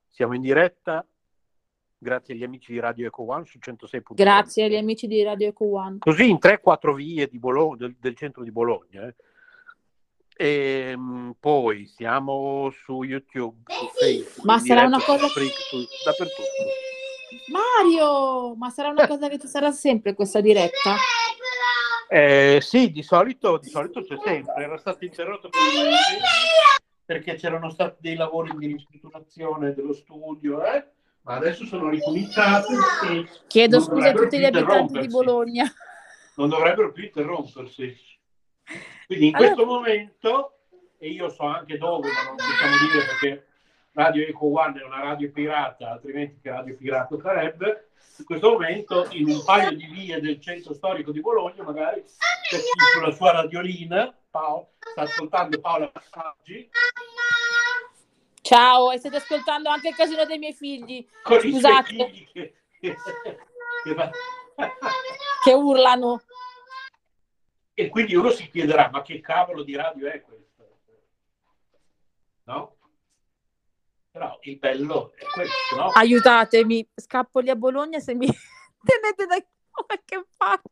siamo in diretta grazie agli amici di Radio Eco One su 106.3. Grazie agli amici di Radio Eco One. Così in 3-4 vie di Bologna, del centro di Bologna. E poi siamo su YouTube, su Facebook, ma sarà una cosa dappertutto. Mario, ma sarà una cosa che ci sarà sempre questa diretta? Sì, di solito c'è sempre. Era stato interrotto per perché c'erano stati dei lavori di ristrutturazione dello studio, ma adesso sono ricominciati. Chiedo scusa a tutti gli abitanti di Bologna. Non dovrebbero più interrompersi. Quindi in questo momento, e io so anche dove, ma non possiamo dire perché Radio Eco One è una radio pirata, altrimenti che radio pirata sarebbe, in questo momento in un paio di vie del centro storico di Bologna, magari c'è chi sulla sua radiolina, sta ascoltando Paola Passaggi. Ciao, e state ascoltando anche il casino dei miei figli. Con scusate. I suoi figli che urlano. E quindi uno si chiederà, ma che cavolo di radio è questa? No? Però il bello è questo, no? Aiutatemi, scappo lì a Bologna se mi tenete da qualche parte.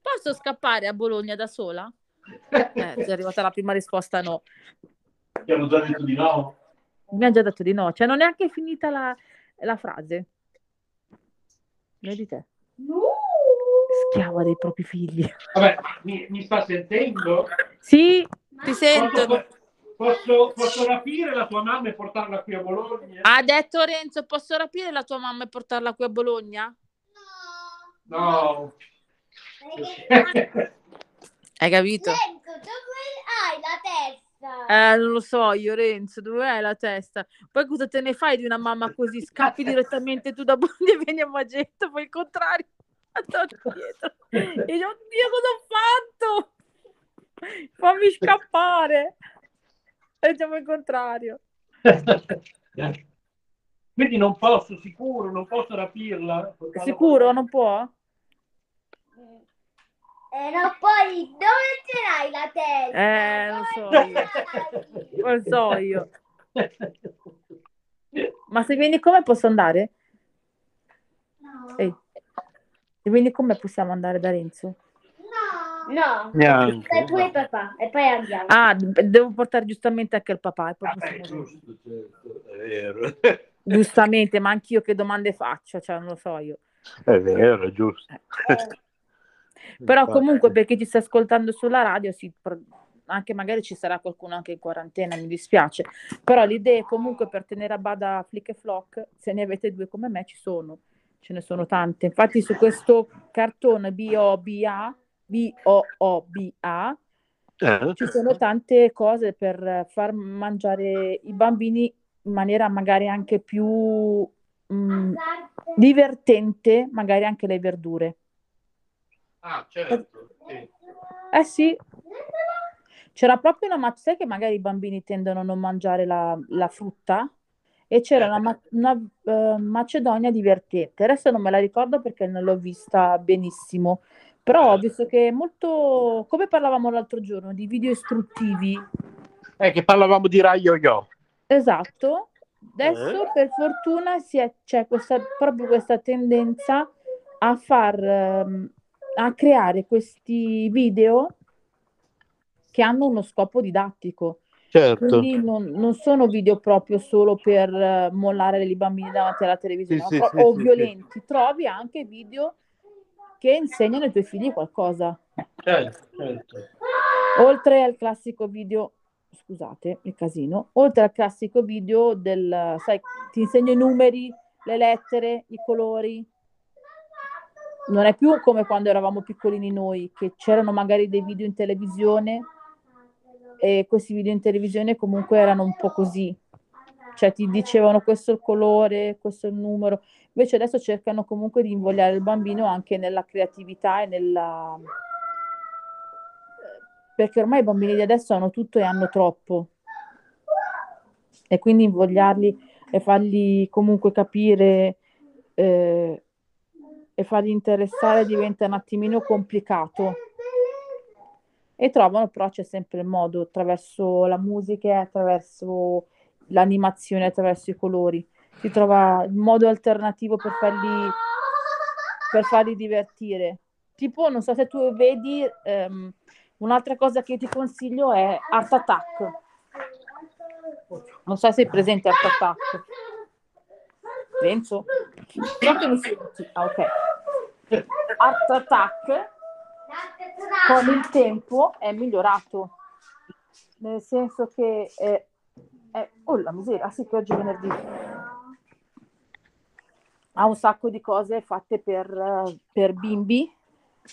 Posso scappare a Bologna da sola? È arrivata la prima risposta, no. Ti hanno già detto di no? Mi ha già detto di no, cioè non è neanche finita la frase. Vedi te. Schiava dei propri figli. Vabbè, mi sta sentendo? Sì, ti sento. Posso rapire la tua mamma e portarla qui a Bologna? Ha detto Renzo, posso rapire la tua mamma e portarla qui a Bologna? No. Hai capito? Renzo, dove hai la testa? Non lo so io, Renzo, dove hai la testa? Poi cosa te ne fai di una mamma così? Scappi direttamente tu da Bologna e vieni a Magento, poi il contrario. Dietro. E io, oddio, cosa ho fatto? Fammi scappare. Facciamo il contrario. Quindi non posso, sicuro, non posso rapirla. Sicuro, non può? No, poi dove ce l'hai la testa? Lo so io. Ma se vieni come posso andare? No. Ehi. E quindi come possiamo andare da Renzo? No, neanche. Tu e papà e poi andiamo. Ah, devo portare giustamente anche il papà e poi giusto, certo, è vero. Giustamente, ma anch'io che domande faccio, cioè non lo so io. È vero, è giusto. Però comunque per chi ci sta ascoltando sulla radio, sì, anche magari ci sarà qualcuno anche in quarantena, mi dispiace, però l'idea è comunque per tenere a bada Flick e Flock, se ne avete due come me ci sono. Ce ne sono tante. Infatti su questo cartone B.O.B.A. ci sono tante cose per far mangiare i bambini in maniera magari anche più divertente, magari anche le verdure. Ah, certo. Sì. Sì. C'era proprio una mattina, sai che magari i bambini tendono a non mangiare la frutta? E c'era una Macedonia divertente. Adesso non me la ricordo perché non l'ho vista benissimo, però ho visto che è molto, come parlavamo l'altro giorno, di video istruttivi. Che parlavamo di Radio Yo. Esatto. Adesso per fortuna c'è proprio questa tendenza a creare questi video che hanno uno scopo didattico. Certo. Quindi non sono video proprio solo per mollare i bambini davanti alla televisione violenti, sì. Trovi anche video che insegnano ai tuoi figli qualcosa. Certo. Oltre al classico video, scusate il casino, oltre al classico video del, sai, ti insegno i numeri, le lettere, i colori. Non è più come quando eravamo piccolini noi, che c'erano magari dei video in televisione. E questi video in televisione comunque erano un po' così, cioè ti dicevano questo è il colore, questo è il numero, invece adesso cercano comunque di invogliare il bambino anche nella creatività e nella, perché ormai i bambini di adesso hanno tutto e hanno troppo, e quindi invogliarli e fargli comunque capire e fargli interessare diventa un attimino complicato. E trovano, però c'è sempre il modo, attraverso la musica, attraverso l'animazione, attraverso i colori. Si trova il modo alternativo per farli divertire. Tipo, non so se tu vedi, un'altra cosa che ti consiglio è Art Attack. Non so se è presente Art Attack. Penso. No, che mi senti. Ah, ok. Art Attack con il tempo è migliorato, nel senso che Oh la miseria, ah, sì che oggi è venerdì. Ha un sacco di cose fatte per bimbi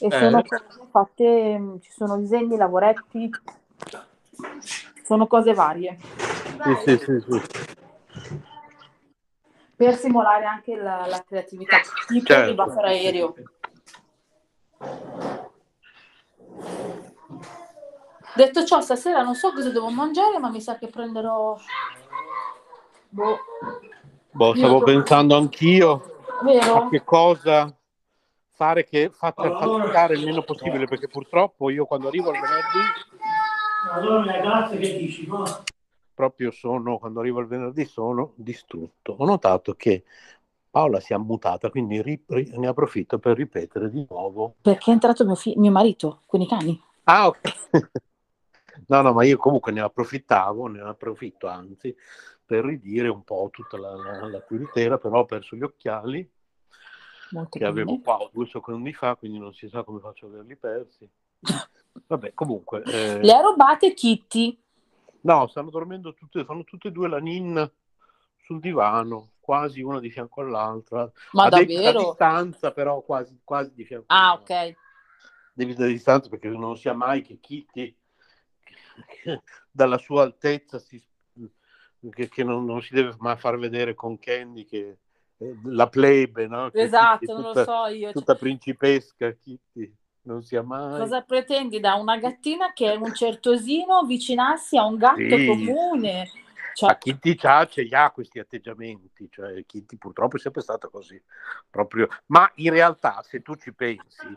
e sono cose fatte, ci sono disegni, lavoretti, sono cose varie. Sì, sì, sì. Per simulare anche la creatività, tipo il buffer aereo. Detto ciò, stasera non so cosa devo mangiare, ma mi sa che prenderò... Stavo pensando anch'io. Vero? A che cosa fare che faccia faticare il meno possibile, perché purtroppo io quando arrivo al venerdì... quando arrivo il venerdì sono distrutto. Ho notato che Paola si è mutata, quindi ne approfitto per ripetere di nuovo. Perché è entrato mio marito con i cani. Ah, ok. No, ma io comunque ne approfitto anzi, per ridire un po' tutta la puritera, però ho perso gli occhiali, molto che bene. Avevo qua 2 secondi fa, quindi non si sa come faccio a averli persi. Vabbè, comunque... Le ha rubate Kitty. No, stanno dormendo tutte e due la ninna sul divano, quasi una di fianco all'altra. Ma davvero? A distanza, però quasi di fianco all'altra. Ah, ok. Devi da distanza perché non sia mai che Kitty, dalla sua altezza, che non si deve mai far vedere con Candy, che la plebe, no? Che esatto, Kitty, non tutta, lo so io. Tutta principesca, Kitty. Non sia mai. Cosa pretendi da una gattina che è un certosino avvicinarsi a un gatto comune? Cioè... A Kitty ce li ha questi atteggiamenti, cioè Kitty purtroppo è sempre stata così, proprio. Ma in realtà se tu ci pensi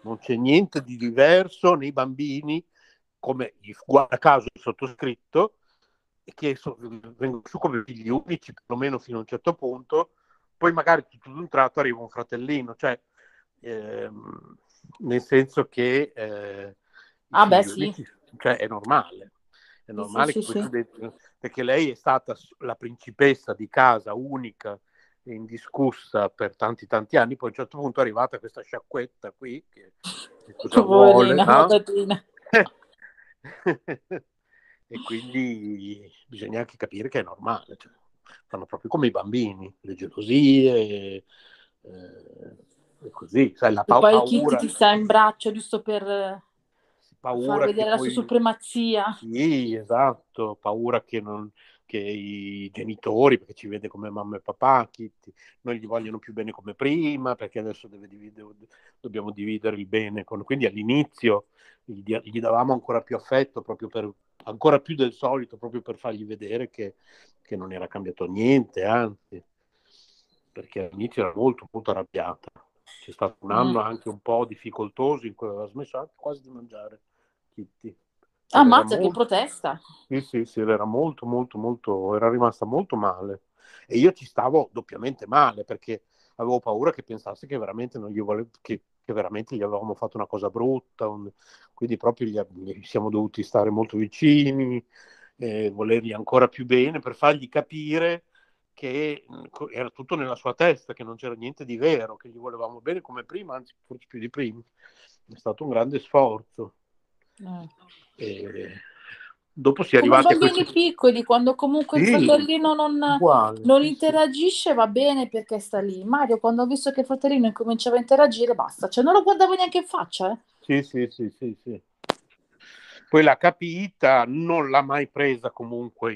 non c'è niente di diverso nei bambini, come guarda caso il sottoscritto, che vengono su come figli unici perlomeno fino a un certo punto, poi magari tutto d'un tratto arriva un fratellino, cioè nel senso che cioè è normale sì, che perché lei è stata la principessa di casa unica e indiscussa per tanti anni, poi a un certo punto è arrivata questa sciacquetta qui che cosa vuole, no? E quindi bisogna anche capire che è normale, cioè, fanno proprio come i bambini, le gelosie e così, sai, la paura. E poi Kitty ti sta in braccio giusto per far vedere la sua supremazia. Sì, esatto, paura che i genitori, perché ci vede come mamma e papà, Kitty, non gli vogliono più bene come prima, perché adesso dobbiamo dividere il bene. Quindi all'inizio gli davamo ancora più affetto, proprio ancora più del solito, proprio per fargli vedere che non era cambiato niente, anzi, perché all'inizio era molto, molto arrabbiata. C'è stato un anno anche un po' difficoltoso in cui aveva smesso anche quasi di mangiare Kitty. Ammazza, che protesta! Sì, era molto, era rimasta molto male. E io ci stavo doppiamente male, perché avevo paura che pensasse che veramente non gli volevo, che veramente gli avevamo fatto una cosa brutta, quindi proprio gli siamo dovuti stare molto vicini, volergli ancora più bene per fargli capire che era tutto nella sua testa, che non c'era niente di vero, che gli volevamo bene come prima, anzi forse più di prima. È stato un grande sforzo. E dopo si è arrivati a bambini piccoli, quando comunque il fratellino non interagisce va bene perché sta lì. Mario, quando ho visto che il fratellino incominciava a interagire, basta, cioè non lo guardavo neanche in faccia, eh? Sì. Poi l'ha capita, non l'ha mai presa comunque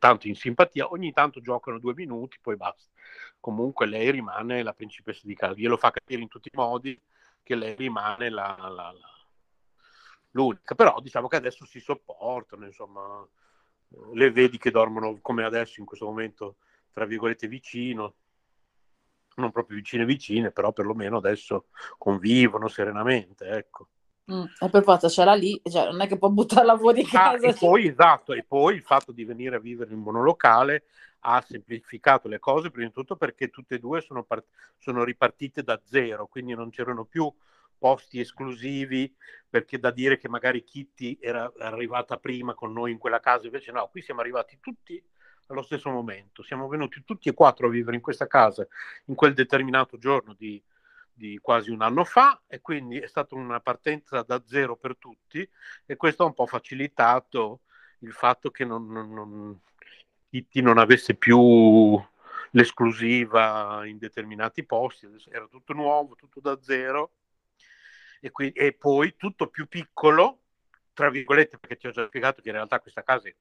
tanto in simpatia, ogni tanto giocano 2 minuti, poi basta. Comunque lei rimane la principessa di casa, glielo fa capire in tutti i modi che lei rimane l'unica, però diciamo che adesso si sopportano, insomma, le vedi che dormono come adesso in questo momento, tra virgolette vicino, non proprio vicine, però perlomeno adesso convivono serenamente, ecco. E per forza ce l'ha lì, cioè non è che può buttarla fuori casa. E poi il fatto di venire a vivere in monolocale ha semplificato le cose, prima di tutto perché tutte e due sono ripartite da zero, quindi non c'erano più posti esclusivi, perché da dire che magari Kitty era arrivata prima con noi in quella casa, invece no, qui siamo arrivati tutti allo stesso momento, siamo venuti tutti e 4 a vivere in questa casa in quel determinato giorno di quasi un anno fa, e quindi è stata una partenza da zero per tutti, e questo ha un po' facilitato il fatto che Kitty non avesse più l'esclusiva in determinati posti, era tutto nuovo, tutto da zero, e poi tutto più piccolo, tra virgolette, perché ti ho già spiegato che in realtà questa casa è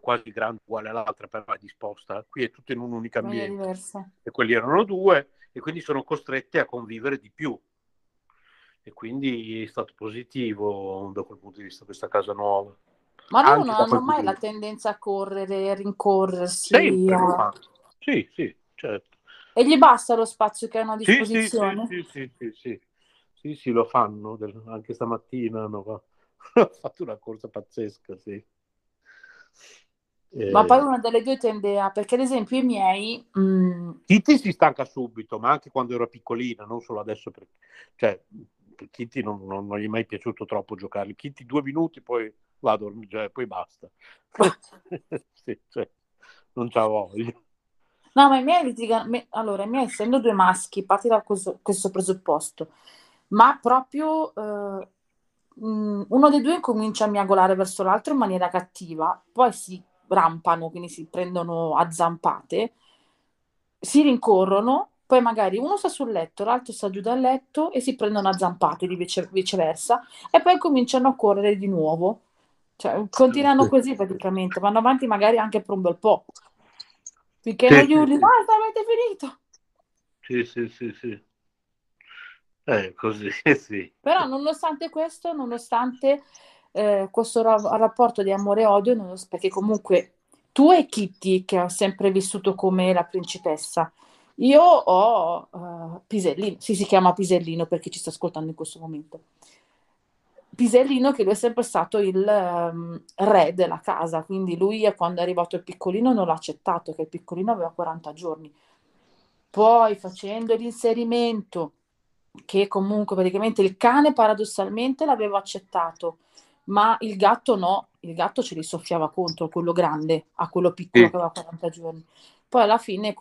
quasi grande uguale all'altra, però è disposta, qui è tutto in un unico ambiente, e quelli erano due, e quindi sono costrette a convivere di più, e quindi è stato positivo da quel punto di vista questa casa nuova. Ma loro non hanno mai la tendenza a correre, rincorrersi? Sempre, sì, sì, certo. E gli basta lo spazio che hanno a disposizione? Sì, sì, sì, sì, sì. Sì, lo fanno, anche stamattina hanno fatto una corsa pazzesca, sì. Ma poi una delle due tende a... Perché ad esempio i miei... Kitty si stanca subito, ma anche quando era piccolina, non solo adesso, perché... Cioè, Kitty non gli è mai piaciuto troppo giocare. Kitty 2 minuti, poi... vado a dormire, poi basta. Sì, cioè, non c'ha voglia. No, ma i miei litigano... Allora, i miei, essendo due maschi, parti da questo presupposto, ma proprio uno dei due comincia a miagolare verso l'altro in maniera cattiva, poi si rampano, quindi si prendono a zampate, si rincorrono, poi magari uno sta sul letto, l'altro sta giù dal letto e si prendono a zampate, viceversa, e poi cominciano a correre di nuovo. Cioè, continuano così praticamente, vanno avanti magari anche per un bel po', finché non gli urli, basta, avete finito. Sì. Così, sì. Però nonostante questo, questo rapporto di amore e odio, perché comunque tu e Kitty, che ho sempre vissuto come la principessa, io ho Pisellino, si chiama Pisellino per chi ci sta ascoltando in questo momento, Pisellino, che lui è sempre stato il re della casa, quindi lui quando è arrivato il piccolino non l'ha accettato, che il piccolino aveva 40 giorni. Poi facendo l'inserimento, che comunque praticamente il cane paradossalmente l'aveva accettato, ma il gatto no, il gatto ce li soffiava contro, quello grande, a quello piccolo che aveva 40 giorni. Poi alla fine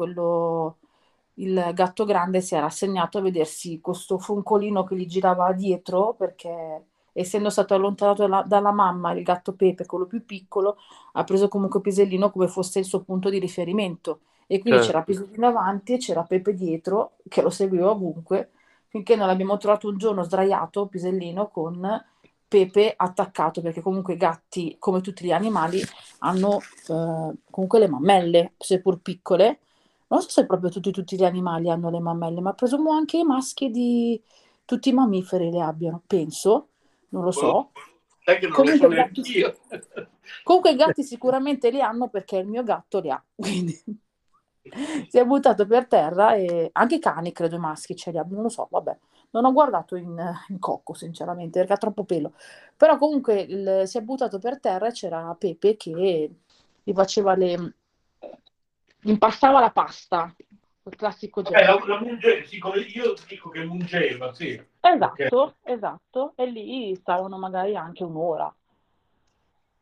il gatto grande si era rassegnato a vedersi questo foncolino che gli girava dietro, perché... essendo stato allontanato dalla mamma, il gatto Pepe, quello più piccolo, ha preso comunque Pisellino come fosse il suo punto di riferimento, e quindi c'era Pisellino avanti e c'era Pepe dietro, che lo seguiva ovunque, finché non l'abbiamo trovato un giorno sdraiato Pisellino con Pepe attaccato, perché comunque i gatti, come tutti gli animali, hanno comunque le mammelle, seppur piccole. Non so se proprio tutti gli animali hanno le mammelle, ma presumo anche i maschi di tutti i mammiferi le abbiano, penso. Non lo so. Che non comunque, i gatti sicuramente li hanno, perché il mio gatto li ha. Quindi si è buttato per terra, e anche i cani, credo, maschi ce li abbiano, non lo so, vabbè. Non ho guardato in cocco, sinceramente, perché ha troppo pelo. Però comunque si è buttato per terra e c'era Pepe che gli faceva gli impastava la pasta. Il classico io dico che mungeva, sì. Esatto, okay. Esatto, e lì stavano magari anche un'ora.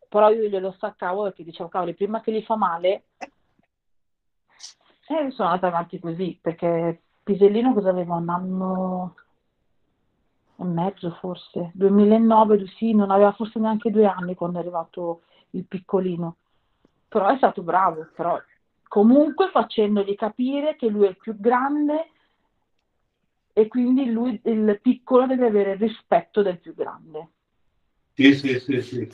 Però io glielo staccavo, perché dicevo, cavoli, prima che gli fa male, e sono andata avanti così, perché Pisellino cosa aveva? Un anno e mezzo forse, 2009, sì, non aveva forse neanche 2 anni quando è arrivato il piccolino. Però è stato bravo, però... comunque facendogli capire che lui è il più grande e quindi lui, il piccolo, deve avere il rispetto del più grande. Sì.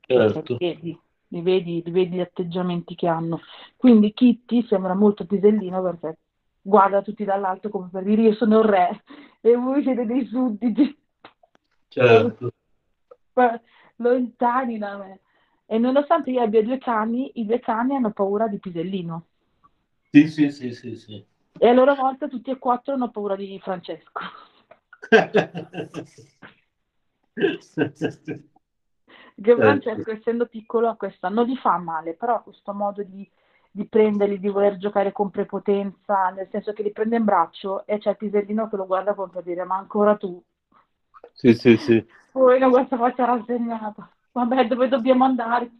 Certo. Li vedi gli atteggiamenti che hanno. Quindi Kitty sembra molto Pisellino, perché guarda tutti dall'alto come per dire io sono il re e voi siete dei sudditi. Certo. Lontani da me. E nonostante io abbia 2 cani, i 2 cani hanno paura di Pisellino. Sì. E a loro volta tutti e 4 hanno paura di Francesco. Che Francesco, essendo piccolo, a questa non gli fa male, però questo modo di prenderli, di voler giocare con prepotenza, nel senso che li prende in braccio e c'è Pisellino che lo guarda come per dire, ma ancora tu? Sì. Poi la guarda faccia rassegnata. Vabbè, dove dobbiamo andare?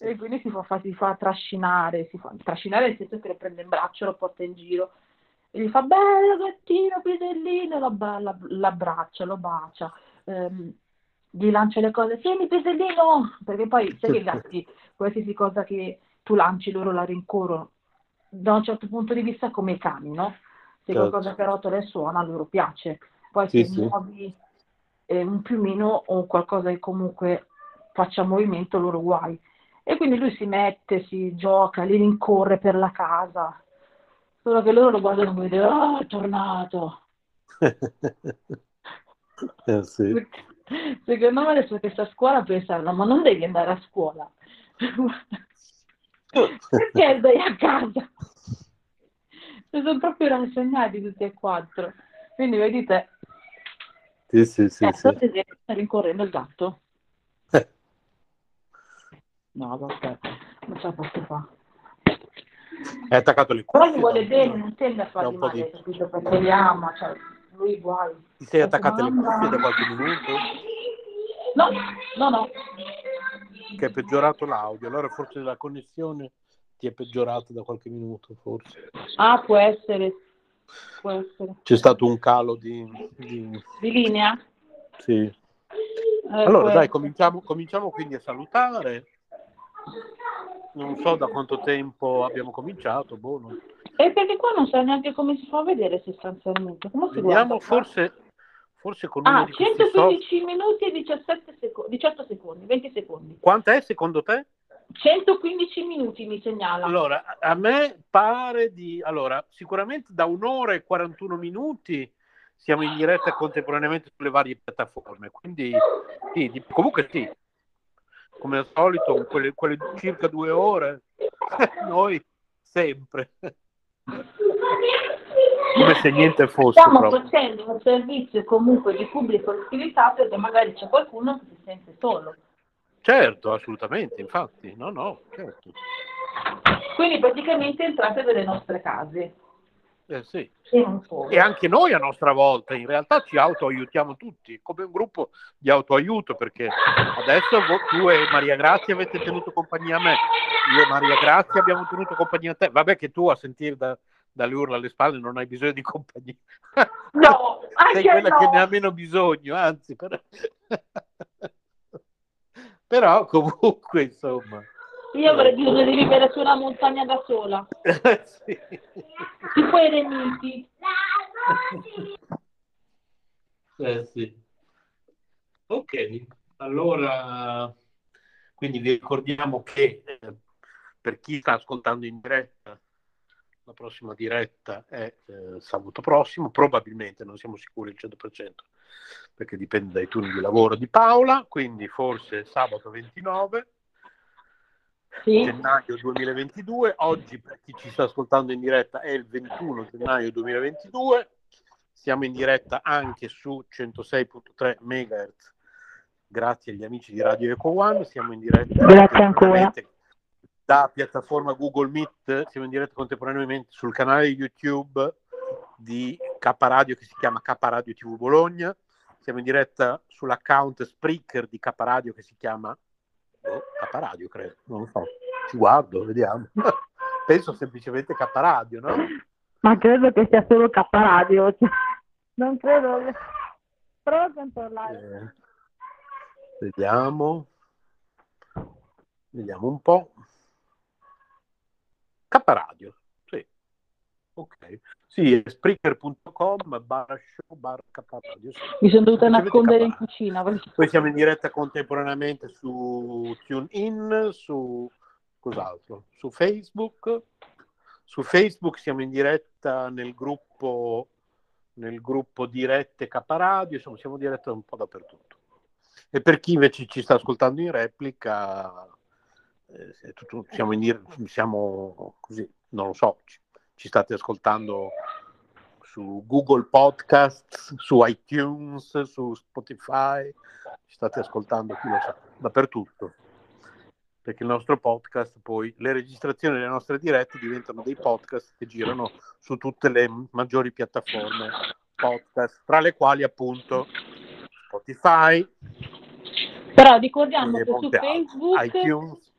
E quindi si fa trascinare nel senso che lo prende in braccio, lo porta in giro e gli fa bello gattino Pisellino, l'abbraccia, lo bacia, gli lanci le cose, tieni pisellino, perché poi sai che i gatti, qualsiasi cosa che tu lanci loro la rincorrono, da un certo punto di vista come i cani, no? Se certo. Qualcosa che rotola e suona a loro piace, poi se muovi un piumino o qualcosa che comunque faccia movimento loro guai, e quindi lui si mette, si gioca, li rincorre per la casa, solo che loro lo guardano e dicono ah, è tornato. Sì. Secondo me adesso che sta a scuola pensano ma non devi andare a scuola. Perché stai a casa? Sono proprio rassegnati tutti e quattro, quindi vedete sì. Sta rincorrendo il gatto. No vabbè, non ce la posso fare. È attaccato lì. Però gli vuole bene, non tende a fargli male, capito? Perché li ama, cioè, lui guai. Ti sei attaccata alle cuffie da qualche minuto? No. Che è peggiorato l'audio, allora forse la connessione ti è peggiorata da qualche minuto, forse. Ah, può essere. C'è stato un calo di linea? Sì. Allora dai, cominciamo quindi a salutare. Non so da quanto tempo abbiamo cominciato, buono. E perché qua non so neanche come si fa a vedere sostanzialmente. Come si vediamo, guarda, forse con uno di questi 115 minuti e 18 secondi, 20 secondi. Quanto è secondo te? 115 minuti mi segnala. Allora, a me pare di... Allora, sicuramente da un'ora e 41 minuti siamo in diretta contemporaneamente sulle varie piattaforme, quindi sì, comunque sì. Come al solito, quelle circa 2 ore, noi sempre. Come se niente fosse. Stiamo proprio facendo un servizio comunque di pubblica utilità, perché magari c'è qualcuno che si sente solo. Certo, assolutamente, infatti. No, certo. Quindi praticamente entrate nelle nostre case. Sì. E anche noi a nostra volta in realtà ci autoaiutiamo tutti come un gruppo di autoaiuto, perché adesso tu e Maria Grazia avete tenuto compagnia a me, io e Maria Grazia abbiamo tenuto compagnia a te. Vabbè che tu a sentire dalle urla alle spalle non hai bisogno di compagnia, no, sei quella che ne ha meno bisogno, anzi però comunque insomma io avrei bisogno di vivere su una montagna da sola. Sì. Tipo i Reniti. Sì. Ok, allora quindi vi ricordiamo che per chi sta ascoltando in diretta, la prossima diretta è sabato prossimo, probabilmente, non siamo sicuri al 100%, perché dipende dai turni di lavoro di Paola, quindi forse sabato 29. Sì. Gennaio 2022, oggi per chi ci sta ascoltando in diretta è il 21 gennaio 2022, siamo in diretta anche su 106.3 MHz, grazie agli amici di Radio Eco One, siamo in diretta da piattaforma Google Meet, siamo in diretta contemporaneamente sul canale YouTube di K Radio che si chiama K Radio TV Bologna, siamo in diretta sull'account Spreaker di K Radio che si chiama K Radio, credo, non lo so, ci guardo, vediamo. Penso semplicemente K Radio, no? Ma credo che sia solo K Radio, non credo. Prova a controllare. Vediamo un po'. K Radio, sì. Ok. Sì, spreaker.com/show/K Radio. Sì. Mi sono dovuta nascondere in cucina. Poi siamo in diretta contemporaneamente su TuneIn, su cos'altro? Su Facebook. Su Facebook siamo in diretta nel gruppo dirette K Radio, insomma siamo in diretta un po' dappertutto. E per chi invece ci sta ascoltando in replica, siamo così, non lo so. Ci state ascoltando su Google Podcast, su iTunes, su Spotify, ci state ascoltando, chi lo sa, dappertutto, perché il nostro podcast, poi le registrazioni delle nostre dirette diventano dei podcast che girano su tutte le maggiori piattaforme podcast, tra le quali appunto Spotify. Però ricordiamo che su Facebook, iTunes,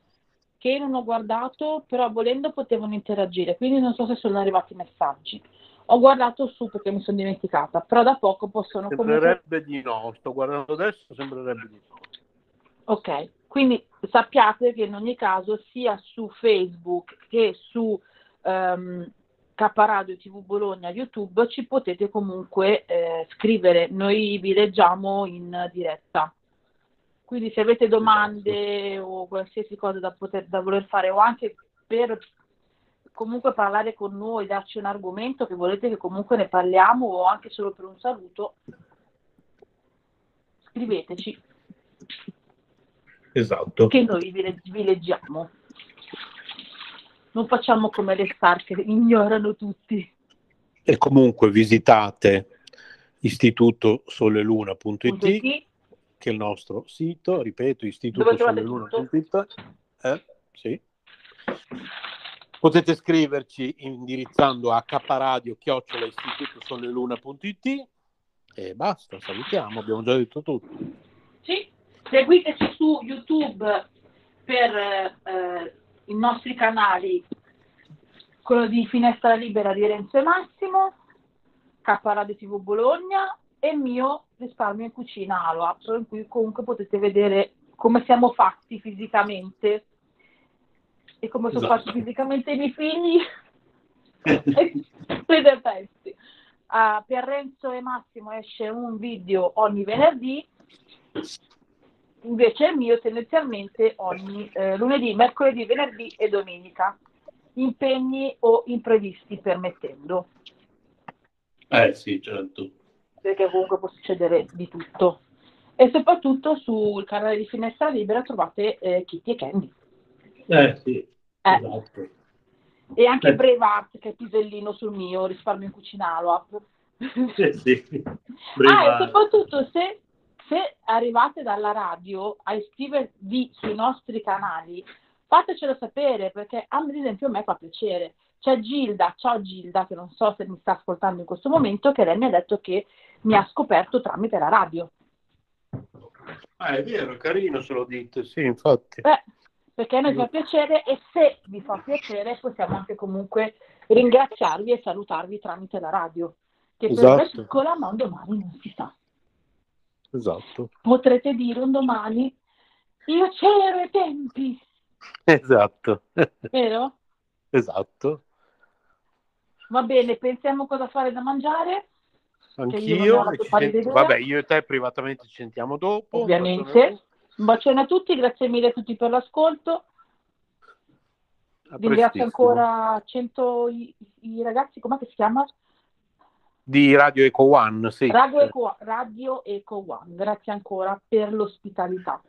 che non ho guardato, però volendo potevano interagire, quindi non so se sono arrivati messaggi. Ho guardato su perché mi sono dimenticata, però da poco possono... Sembrerebbe comunque... di no, sto guardando adesso, sembrerebbe di no. Ok, quindi sappiate che in ogni caso sia su Facebook che su K Radio TV Bologna YouTube ci potete comunque scrivere, noi vi leggiamo in diretta. Quindi se avete domande, esatto, o qualsiasi cosa da voler fare, o anche per comunque parlare con noi, darci un argomento che volete che comunque ne parliamo, o anche solo per un saluto, scriveteci. Esatto. Che noi vi leggiamo. Non facciamo come le star che ignorano tutti. E comunque visitate istitutosoleluna.it, che è il nostro sito, ripeto, istitutosoleluna.it. Sì. Potete scriverci indirizzando a kradio@istitutosoleluna.it e basta, salutiamo, abbiamo già detto tutto. Sì, seguiteci su YouTube per i nostri canali, quello di Finestra Libera di Renzo e Massimo, K Radio TV Bologna e il mio Risparmio in Cucina Aloha, in cui comunque potete vedere come siamo fatti fisicamente e come sono fatti fisicamente i miei figli e pezzi. Per Renzo e Massimo esce un video ogni venerdì, invece il mio tendenzialmente ogni lunedì, mercoledì, venerdì e domenica, impegni o imprevisti permettendo. Sì, certo. Perché comunque può succedere di tutto. E soprattutto sul canale di Finestra Libera trovate Kitty e Candy. Sì, esatto. E anche Brevart, che è pisellino sul mio Risparmio in Cucina Aloha. Sì. E soprattutto se arrivate dalla radio a iscrivervi sui nostri canali, fatecelo sapere, perché ad esempio a me fa piacere. C'è Gilda, ciao Gilda, che non so se mi sta ascoltando in questo momento, che lei mi ha detto che mi ha scoperto tramite la radio. È vero, carino se lo dite, sì, infatti. Perché a noi fa piacere, e se vi fa piacere possiamo anche comunque ringraziarvi e salutarvi tramite la radio, che esatto, per me è piccola, ma un domani non si sa. Esatto. Potrete dire un domani: io c'ero ai tempi. Esatto. Vero? Esatto. Va bene, pensiamo cosa fare da mangiare. Anch'io. Vabbè, io e te privatamente ci sentiamo dopo. Ovviamente. Un bacione a tutti, grazie mille a tutti per l'ascolto. Ringrazio ancora 100 i ragazzi, com'è che si chiama? Di Radio Eco One, sì. Radio Eco One, grazie ancora per l'ospitalità.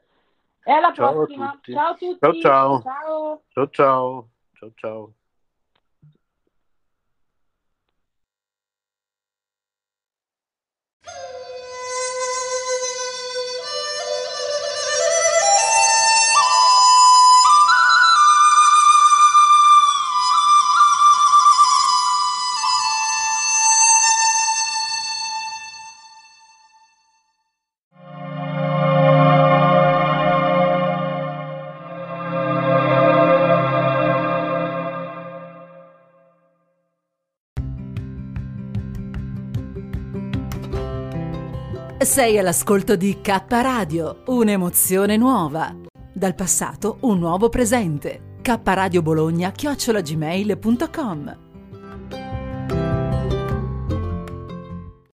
E alla prossima. Ciao a tutti. Ciao. Sei all'ascolto di K Radio, un'emozione nuova. Dal passato un nuovo presente. kradiobologna@gmail.com.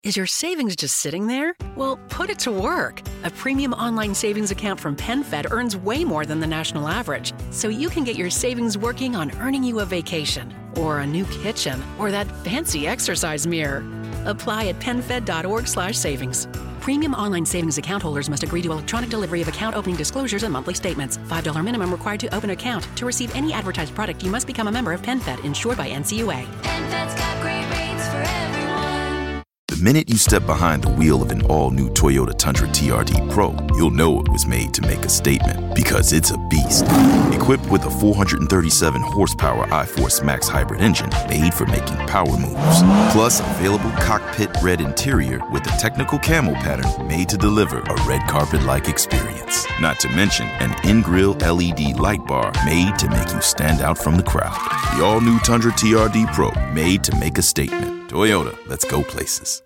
Is your savings just sitting there? Well, put it to work. A premium online savings account from PenFed earns way more than the national average, so you can get your savings working on earning you a vacation, or a new kitchen, or that fancy exercise mirror. Apply at penfed.org/savings. Premium online savings account holders must agree to electronic delivery of account opening disclosures and monthly statements. $5 minimum required to open account. To receive any advertised product, you must become a member of PenFed, insured by NCUA. PenFed's got great rates for everyone. The minute you step behind the wheel of an all-new Toyota Tundra TRD Pro, you'll know it was made to make a statement, because it's a beast. Equipped with a 437 horsepower iForce Max hybrid engine made for making power moves. Plus, available cockpit red interior with a technical camo pattern made to deliver a red carpet-like experience. Not to mention an in-grille LED light bar made to make you stand out from the crowd. The all-new Tundra TRD Pro, made to make a statement. Toyota, let's go places.